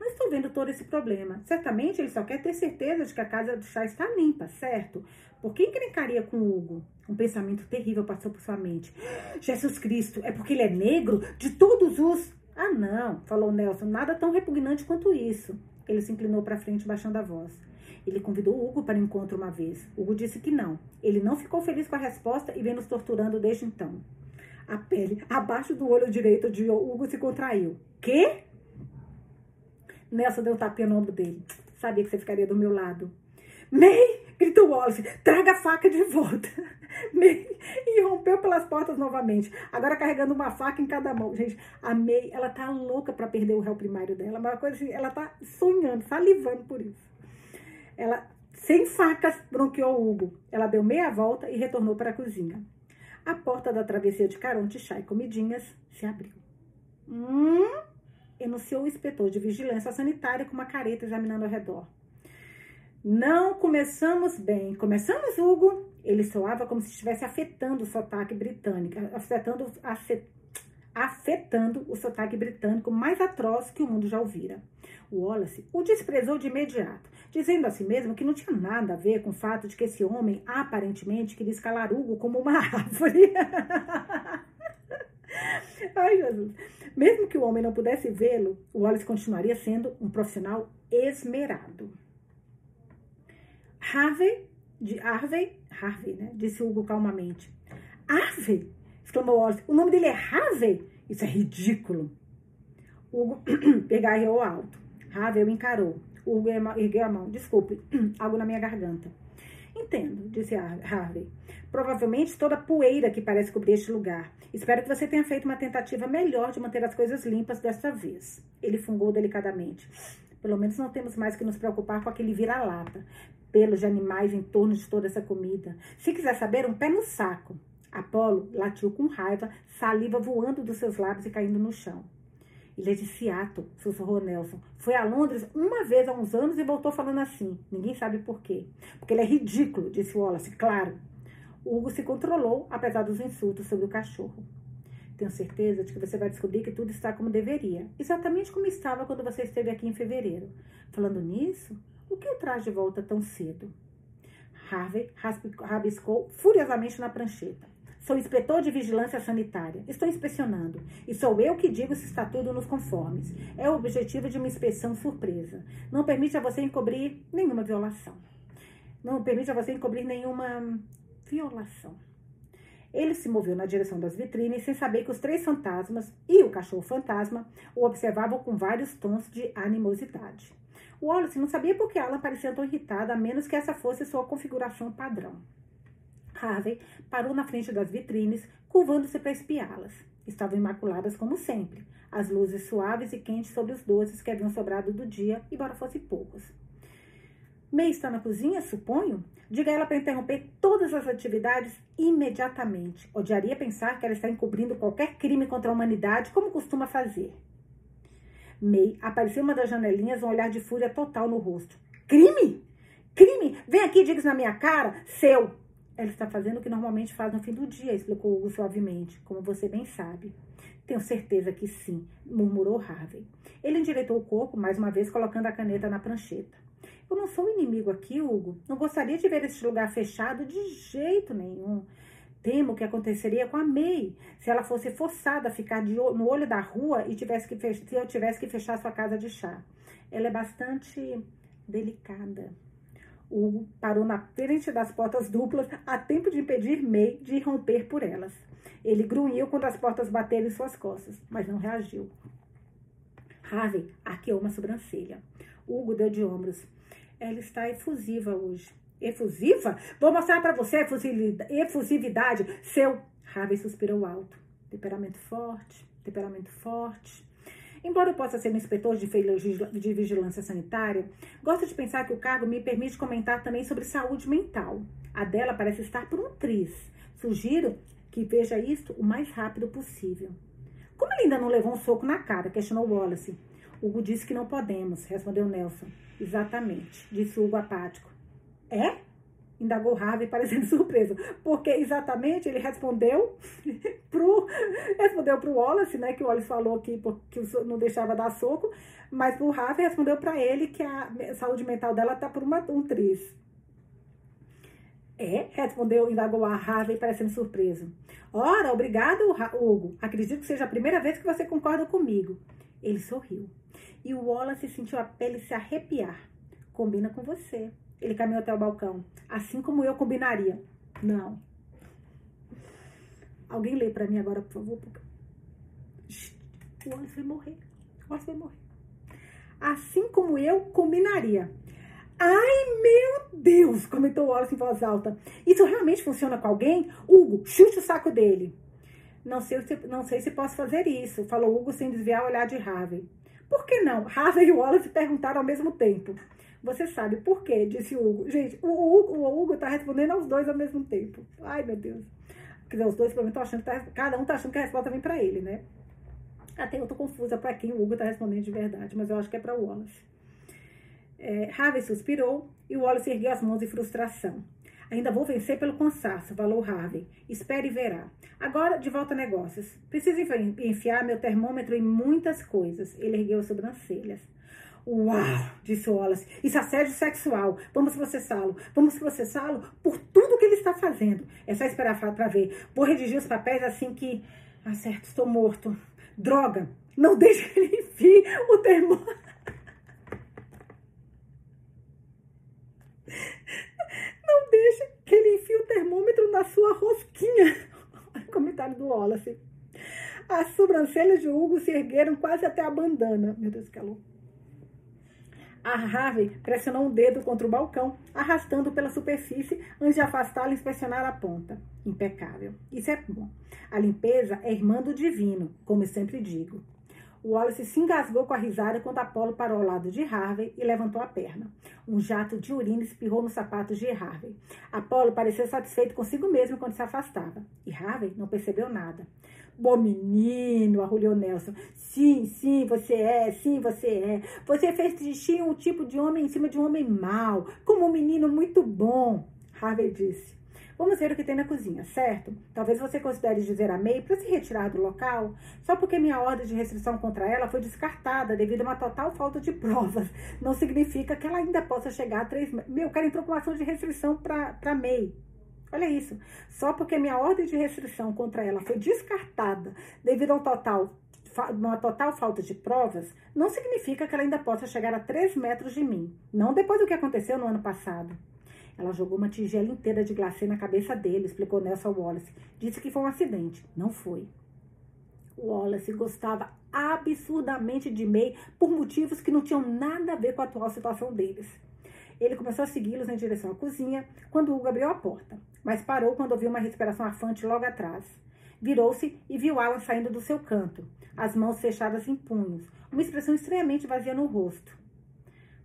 Não estou vendo todo esse problema. Certamente ele só quer ter certeza de que a casa do chá está limpa, certo? Por que encrencaria com o Hugo? Um pensamento terrível passou por sua mente. Jesus Cristo, é porque ele é negro? De todos os... Ah, não, falou Nelson. Nada tão repugnante quanto isso. Ele se inclinou para frente, baixando a voz. Ele convidou Hugo para o encontro uma vez. Hugo disse que não. Ele não ficou feliz com a resposta e vem nos torturando desde então. A pele abaixo do olho direito de Hugo se contraiu. Quê? Nelson deu um tapinha no ombro dele. Sabia que você ficaria do meu lado. May! Gritou Wallace. Traga a faca de volta. May! E rompeu pelas portas novamente. Agora carregando uma faca em cada mão. Gente, a May, ela tá louca para perder o réu primário dela. Uma coisa assim, ela tá sonhando, salivando por isso. Ela, sem facas, bronqueou Hugo. Ela deu meia volta e retornou para a cozinha. A porta da Travessia de Caronte, chá e comidinhas, se abriu. Hum? Enunciou o inspetor de vigilância sanitária com uma careta examinando ao redor. Não começamos bem. Começamos, Hugo? Ele soava como se estivesse afetando o sotaque britânico. Afetando, afet... afetando o sotaque britânico mais atroz que o mundo já ouvira. Wallace o desprezou de imediato, dizendo a si mesmo que não tinha nada a ver com o fato de que esse homem aparentemente queria escalar Hugo como uma árvore. Ai, Jesus. Mesmo que o homem não pudesse vê-lo, Wallace continuaria sendo um profissional esmerado. Harvey, de Harvey, Harvey, né? Disse Hugo calmamente. Harvey? Exclamou Wallace. O nome dele é Harvey? Isso é ridículo. Hugo gargalhou alto. Harvey o encarou. Hugo ergueu a mão. Desculpe, algo na minha garganta. Entendo, disse Harvey. Provavelmente toda a poeira que parece cobrir este lugar. Espero que você tenha feito uma tentativa melhor de manter as coisas limpas desta vez. Ele fungou delicadamente. Pelo menos não temos mais que nos preocupar com aquele vira-lata. Pelos de animais em torno de toda essa comida. Se quiser saber, um pé no saco. Apolo latiu com raiva, saliva voando dos seus lábios e caindo no chão. Ele é de Seattle, sussurrou Nelson. Foi a Londres uma vez há uns anos e voltou falando assim. Ninguém sabe por quê. Porque ele é ridículo, disse Wallace. Claro. Hugo se controlou, apesar dos insultos sobre o cachorro. Tenho certeza de que você vai descobrir que tudo está como deveria. Exatamente como estava quando você esteve aqui em fevereiro. Falando nisso, o que o traz de volta tão cedo? Harvey rabiscou furiosamente na prancheta. Sou inspetor de vigilância sanitária. Estou inspecionando. E sou eu que digo se está tudo nos conformes. É o objetivo de uma inspeção surpresa. Não permite a você encobrir nenhuma violação. Não permite a você encobrir nenhuma violação. Ele se moveu na direção das vitrines sem saber que os três fantasmas e o cachorro fantasma o observavam com vários tons de animosidade. Wallace não sabia por que Alan parecia tão irritada, a menos que essa fosse sua configuração padrão. Harvey parou na frente das vitrines, curvando-se para espiá-las. Estavam imaculadas como sempre, as luzes suaves e quentes sobre os doces que haviam sobrado do dia, embora fossem poucos. May está na cozinha, suponho? Diga a ela para interromper todas as atividades imediatamente. Odiaria pensar que ela está encobrindo qualquer crime contra a humanidade, como costuma fazer. May apareceu uma das janelinhas, um olhar de fúria total no rosto. Crime? Crime? Vem aqui e diga isso na minha cara, seu... Ela está fazendo o que normalmente faz no fim do dia, explicou Hugo suavemente, como você bem sabe. Tenho certeza que sim, murmurou Harvey. Ele endireitou o corpo, mais uma vez colocando a caneta na prancheta. Eu não sou inimigo aqui, Hugo. Não gostaria de ver este lugar fechado de jeito nenhum. Temo o que aconteceria com a May se ela fosse forçada a ficar de olho, no olho da rua e tivesse que fechar, se eu tivesse que fechar sua casa de chá. Ela é bastante delicada. Hugo parou na frente das portas duplas a tempo de impedir May de romper por elas. Ele grunhiu quando as portas bateram em suas costas, mas não reagiu. Harvey arqueou uma sobrancelha. Hugo deu de ombros. Ela está efusiva hoje. Efusiva? Vou mostrar para você a efusividade. Seu... Harvey suspirou alto. Temperamento forte, temperamento forte... Embora eu possa ser um inspetor de vigilância sanitária, gosto de pensar que o cargo me permite comentar também sobre saúde mental. A dela parece estar por um triz. Sugiro que veja isto o mais rápido possível. Como ele ainda não levou um soco na cara? Questionou Wallace. Hugo disse que não podemos, respondeu Nelson. Exatamente, disse Hugo apático. É? Indagou Harvey, parecendo surpreso. Porque exatamente ele respondeu pro, respondeu pro Wallace, né? Que o Wallace falou aqui que não deixava dar soco. Mas o Harvey respondeu para ele que a saúde mental dela tá por uma, um triz. É? Respondeu, indagou a Harvey, parecendo surpreso. Ora, obrigado, Hugo. Acredito que seja a primeira vez que você concorda comigo. Ele sorriu. E o Wallace sentiu a pele se arrepiar. Combina com você. Ele caminhou até o balcão. Assim como eu combinaria. Não. Alguém lê pra mim agora, por favor. Porque... O Wallace vai morrer. O Wallace vai morrer. Assim como eu combinaria. Ai, meu Deus! Comentou o Wallace em voz alta. Isso realmente funciona com alguém? Hugo, chute o saco dele. Não sei se, não sei se posso fazer isso. Falou Hugo sem desviar o olhar de Harvey. Por que não? Harvey e o Wallace perguntaram ao mesmo tempo. Você sabe por quê, disse o Hugo. Gente, o Hugo, o Hugo tá respondendo aos dois ao mesmo tempo. Ai, meu Deus. Quer dizer, os dois, pelo menos, estão achando que tá, cada um tá achando que a resposta vem para ele, né? Até eu tô confusa para quem o Hugo tá respondendo de verdade, mas eu acho que é para o Wallace. É, Harvey suspirou e o Wallace ergueu as mãos em frustração. Ainda vou vencer pelo cansaço, falou Harvey. Espere e verá. Agora, de volta a negócios. Preciso enfiar meu termômetro em muitas coisas. Ele ergueu as sobrancelhas. Uau, disse Wallace, isso é assédio sexual, vamos processá-lo, vamos processá-lo por tudo que ele está fazendo. É só esperar para ver, vou redigir os papéis assim que... Ah, certo, estou morto. Droga, não deixe que ele enfie o termômetro. Não deixe que ele enfie o termômetro na sua rosquinha. Comentário do Wallace. As sobrancelhas de Hugo se ergueram quase até a bandana. Meu Deus, que calor. A Harvey pressionou um dedo contra o balcão, arrastando pela superfície antes de afastá-la e inspecionar a ponta. Impecável. Isso é bom. A limpeza é irmã do divino, como eu sempre digo. O Wallace se engasgou com a risada quando Apolo parou ao lado de Harvey e levantou a perna. Um jato de urina espirrou nos sapatos de Harvey. Apolo pareceu satisfeito consigo mesmo quando se afastava. E Harvey não percebeu nada. Bom menino, arrulhou Nelson. Sim, sim, você é, sim, você é. Você fez xixi um tipo de homem em cima de um homem mau, como um menino muito bom, Harvey disse. Vamos ver o que tem na cozinha, certo? Talvez você considere dizer a May para se retirar do local, só porque minha ordem de restrição contra ela foi descartada devido a uma total falta de provas. Não significa que ela ainda possa chegar a três... Meu, o cara entrou com uma ação de restrição para May. Olha isso. Só porque minha ordem de restrição contra ela foi descartada devido a um total... uma total falta de provas, não significa que ela ainda possa chegar a três metros de mim. Não depois do que aconteceu no ano passado. Ela jogou uma tigela inteira de glacê na cabeça dele, explicou Nelson Wallace. Disse que foi um acidente. Não foi. Wallace gostava absurdamente de May por motivos que não tinham nada a ver com a atual situação deles. Ele começou a segui-los em direção à cozinha quando Hugo abriu a porta, mas parou quando ouviu uma respiração afante logo atrás. Virou-se e viu Alan saindo do seu canto, as mãos fechadas em punhos, uma expressão estranhamente vazia no rosto.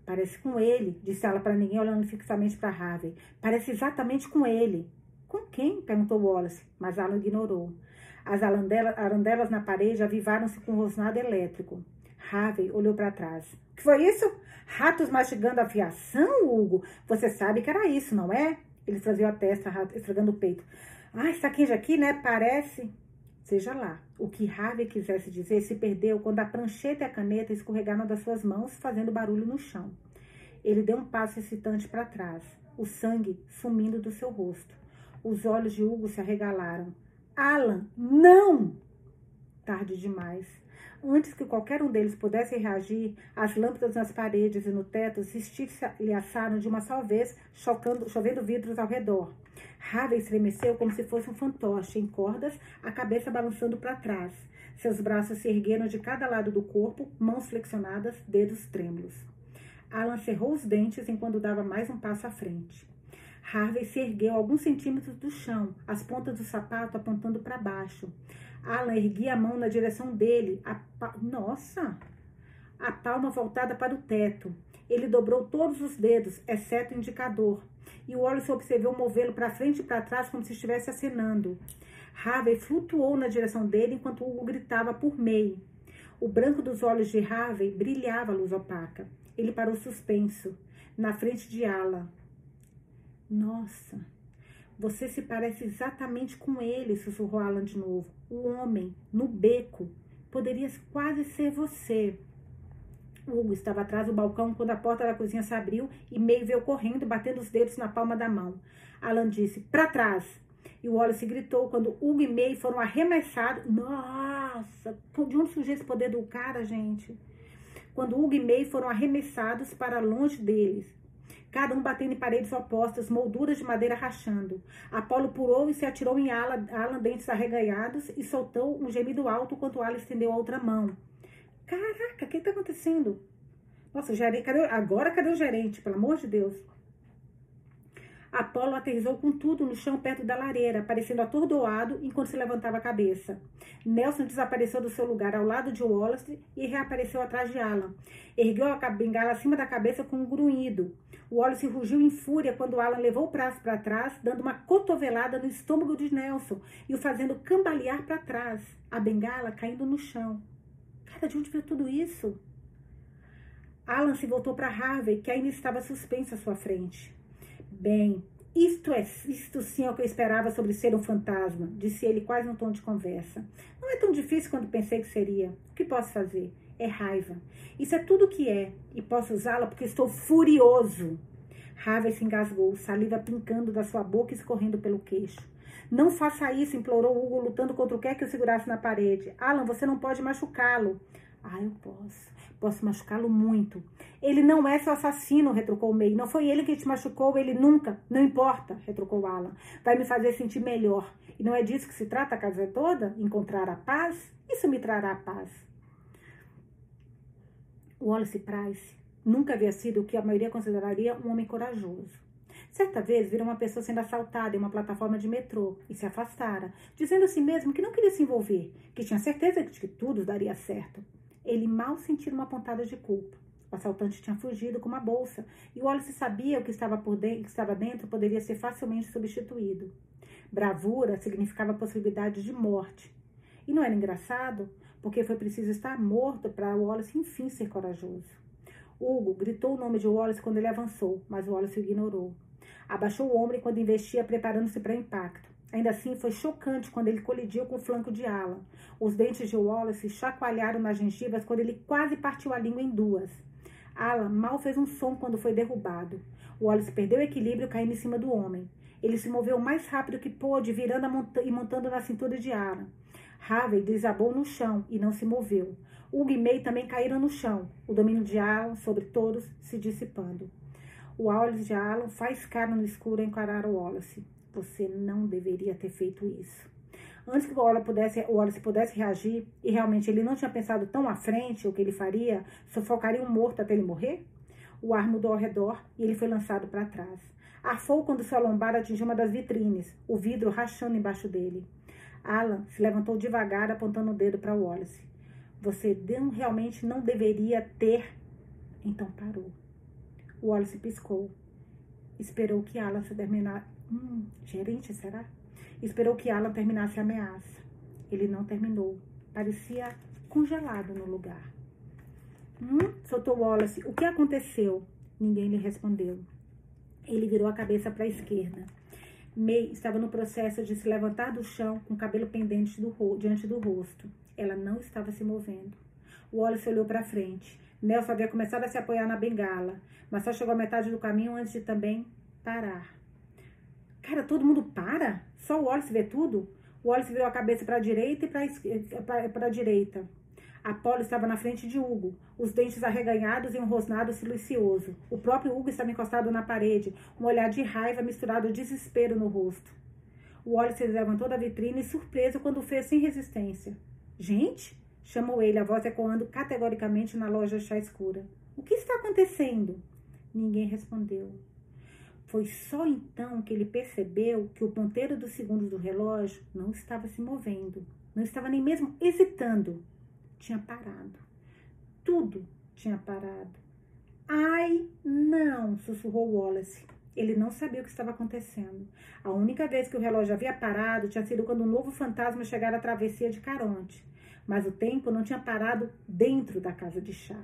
Parece com ele, disse ela para ninguém, olhando fixamente para Harvey. Parece exatamente com ele. Com quem? Perguntou Wallace, mas Alan ignorou. As arandelas na parede avivaram-se com um rosnado elétrico. Harvey olhou para trás. — Que foi isso? Ratos mastigando a fiação, Hugo? Você sabe que era isso, não é? Ele esvaziou a testa, estragando o peito. — Ah, isso aqui já aqui, né? Parece... Seja lá, o que Harvey quisesse dizer se perdeu quando a prancheta e a caneta escorregaram das suas mãos, fazendo barulho no chão. Ele deu um passo excitante para trás, o sangue sumindo do seu rosto. Os olhos de Hugo se arregalaram. Alan, não! Tarde demais. Antes que qualquer um deles pudesse reagir, as lâmpadas nas paredes e no teto se estilhaçaram de uma só vez, chocando, chovendo vidros ao redor. Harvey estremeceu como se fosse um fantoche em cordas, a cabeça balançando para trás. Seus braços se ergueram de cada lado do corpo, mãos flexionadas, dedos trêmulos. Alan cerrou os dentes enquanto dava mais um passo à frente. Harvey se ergueu alguns centímetros do chão, as pontas do sapato apontando para baixo. Alan erguia a mão na direção dele, a pa... Nossa! A palma voltada para o teto. Ele dobrou todos os dedos, exceto o indicador, e o Wallace observou movê-lo para frente e para trás como se estivesse acenando. Harvey flutuou na direção dele enquanto Hugo gritava por May. O branco dos olhos de Harvey brilhava a luz opaca. Ele parou suspenso, na frente de Alan. Nossa, você se parece exatamente com ele, sussurrou Alan de novo. O homem, no beco, poderia quase ser você. Hugo estava atrás do balcão quando a porta da cozinha se abriu e May veio correndo, batendo os dedos na palma da mão. Alan disse, para trás! E o Wallace gritou quando Hugo e May foram arremessados. Nossa, de onde surgiu esse poder do cara, gente? Quando Hugo e May foram arremessados para longe deles. Cada um batendo em paredes opostas, molduras de madeira rachando. Apolo pulou e se atirou em Alan, Alan dentes arreganhados e soltou um gemido alto enquanto Alan estendeu a outra mão. Caraca, o que está acontecendo? Nossa, gerente, cadê, agora cadê o gerente? Pelo amor de Deus. Apolo aterrissou com tudo no chão perto da lareira, parecendo atordoado enquanto se levantava a cabeça. Nelson desapareceu do seu lugar ao lado de Wallace e reapareceu atrás de Alan. Ergueu a bengala acima da cabeça com um grunhido. Wallace rugiu em fúria quando Alan levou o braço para trás, dando uma cotovelada no estômago de Nelson e o fazendo cambalear para trás, a bengala caindo no chão. Cara, de onde veio tudo isso? Alan se voltou para Harvey, que ainda estava suspensa à sua frente. Bem, isto é, isto sim é o que eu esperava sobre ser um fantasma, disse ele quase num tom de conversa. Não é tão difícil quanto pensei que seria. O que posso fazer? É raiva. Isso é tudo o que é, e posso usá-la porque estou furioso. Harvey se engasgou, saliva pincando da sua boca e escorrendo pelo queixo. Não faça isso, implorou Hugo, lutando contra o que é que eu segurasse na parede. Alan, você não pode machucá-lo. Ah, eu posso. Posso machucá-lo muito. Ele não é seu assassino, retrucou May. Não foi ele que te machucou, ele nunca. Não importa, retrucou Alan. Vai me fazer sentir melhor. E não é disso que se trata a casa toda? Encontrar a paz? Isso me trará a paz. Wallace Price nunca havia sido o que a maioria consideraria um homem corajoso. Certa vez, viram uma pessoa sendo assaltada em uma plataforma de metrô e se afastara, dizendo a si mesmo que não queria se envolver, que tinha certeza de que tudo daria certo. Ele mal sentiu uma pontada de culpa. O assaltante tinha fugido com uma bolsa e Wallace sabia o que estava, por dentro, que estava dentro poderia ser facilmente substituído. Bravura significava a possibilidade de morte. E não era engraçado, porque foi preciso estar morto para Wallace enfim ser corajoso. Hugo gritou o nome de Wallace quando ele avançou, mas Wallace o ignorou. Abaixou o ombro quando investia, preparando-se para o impacto. Ainda assim, foi chocante quando ele colidiu com o flanco de Alan. Os dentes de Wallace chacoalharam nas gengivas quando ele quase partiu a língua em duas. Alan mal fez um som quando foi derrubado. Wallace perdeu o equilíbrio caindo em cima do homem. Ele se moveu o mais rápido que pôde, virando monta e montando na cintura de Alan. Harvey desabou no chão e não se moveu. Hugo e May também caíram no chão, o domínio de Alan sobre todos se dissipando. O Wallace de Alan faz cara no escuro a encarar o Wallace. Você não deveria ter feito isso. Antes que o Wallace pudesse, o Wallace pudesse reagir, e realmente ele não tinha pensado tão à frente o que ele faria, sufocaria um morto até ele morrer? O ar mudou ao redor e ele foi lançado para trás. Arfou quando sua lombada atingiu uma das vitrines, o vidro rachando embaixo dele. Alan se levantou devagar, apontando o dedo para Wallace. Você não, realmente não deveria ter... Então parou. O Wallace piscou. Esperou que Alan se terminasse... Hum, gerente, será? Esperou que Alan terminasse a ameaça. Ele não terminou. Parecia congelado no lugar. Hum? Soltou Wallace. O que aconteceu? Ninguém lhe respondeu. Ele virou a cabeça para a esquerda. May estava no processo de se levantar do chão com o cabelo pendente do ro- diante do rosto. Ela não estava se movendo. Wallace olhou para frente. Nelson havia começado a se apoiar na bengala, mas só chegou à metade do caminho antes de também parar. Cara, todo mundo para? Só o Wallace vê tudo? O Wallace virou a cabeça para a direita e para es- a direita. Apolo estava na frente de Hugo, os dentes arreganhados e um rosnado silencioso. O próprio Hugo estava encostado na parede, um olhar de raiva misturado de desespero no rosto. O Wallace se levantou da vitrine, surpreso quando fez sem resistência. Gente, chamou ele, a voz ecoando categoricamente na loja chá escura. O que está acontecendo? Ninguém respondeu. Foi só então que ele percebeu que o ponteiro dos segundos do relógio não estava se movendo, não estava nem mesmo hesitando. Tinha parado. Tudo tinha parado. Ai, não, sussurrou Wallace. Ele não sabia o que estava acontecendo. A única vez que o relógio havia parado tinha sido quando um novo fantasma chegara à Travessia de Caronte. Mas o tempo não tinha parado dentro da casa de chá.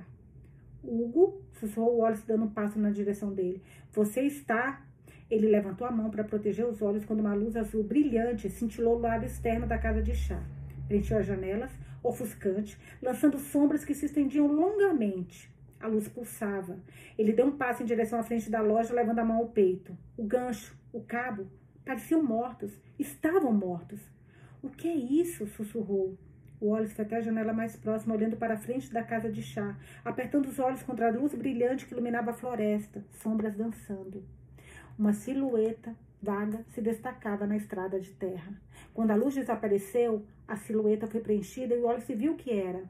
Hugo, sussurrou Wallace dando um passo na direção dele. Você está... Ele levantou a mão para proteger os olhos quando uma luz azul brilhante cintilou o lado externo da casa de chá. Preencheu as janelas, ofuscante, lançando sombras que se estendiam longamente. A luz pulsava. Ele deu um passo em direção à frente da loja, levando a mão ao peito. O gancho, o cabo, pareciam mortos. Estavam mortos. O que é isso? Sussurrou. O Wallace foi até a janela mais próxima, olhando para a frente da casa de chá, apertando os olhos contra a luz brilhante que iluminava a floresta, sombras dançando. Uma silhueta vaga se destacava na estrada de terra. Quando a luz desapareceu, a silhueta foi preenchida e o Wallace viu o que era.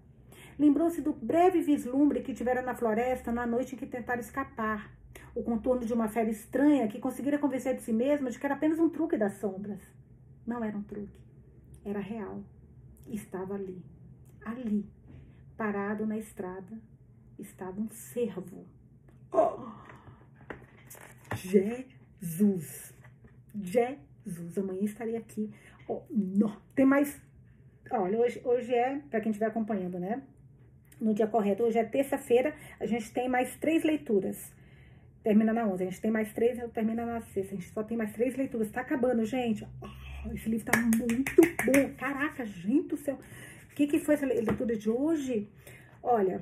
Lembrou-se do breve vislumbre que tivera na floresta na noite em que tentara escapar. O contorno de uma fera estranha que conseguira convencer de si mesma de que era apenas um truque das sombras. Não era um truque. Era real. Estava ali. Ali. Parado na estrada. Estava um cervo. Oh! Jesus! Jesus, amanhã estaria aqui. Oh, não. Tem mais... Olha, hoje, hoje é, para quem estiver acompanhando, né? No dia correto, hoje é terça-feira, a gente tem mais três leituras. Termina na onze, a gente tem mais três, termina na sexta. A gente só tem mais três leituras. Tá acabando, gente. Oh, esse livro tá muito bom. Caraca, gente do céu. O que que foi essa leitura de hoje? Olha...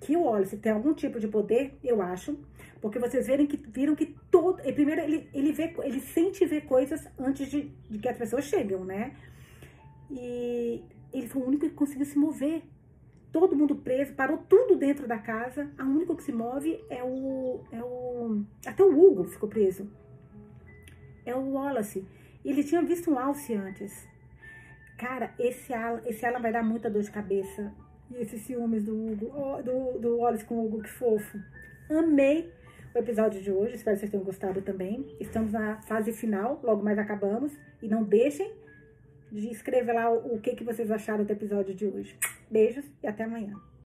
que o Wallace tem algum tipo de poder, eu acho, porque vocês viram que, viram que todo... E primeiro, ele, ele, vê, ele sente ver coisas antes de, de que as pessoas chegam, né? E ele foi o único que conseguiu se mover. Todo mundo preso, parou tudo dentro da casa. A única que se move é o... É o até o Hugo ficou preso. É o Wallace. Ele tinha visto um alce antes. Cara, esse Alan, esse Alan vai dar muita dor de cabeça. E esses ciúmes do Hugo, oh, do, do Wallace com o Hugo, que fofo. Amei o episódio de hoje, espero que vocês tenham gostado também. Estamos na fase final, logo mais acabamos. E não deixem de escrever lá o, o que, que vocês acharam do episódio de hoje. Beijos e até amanhã.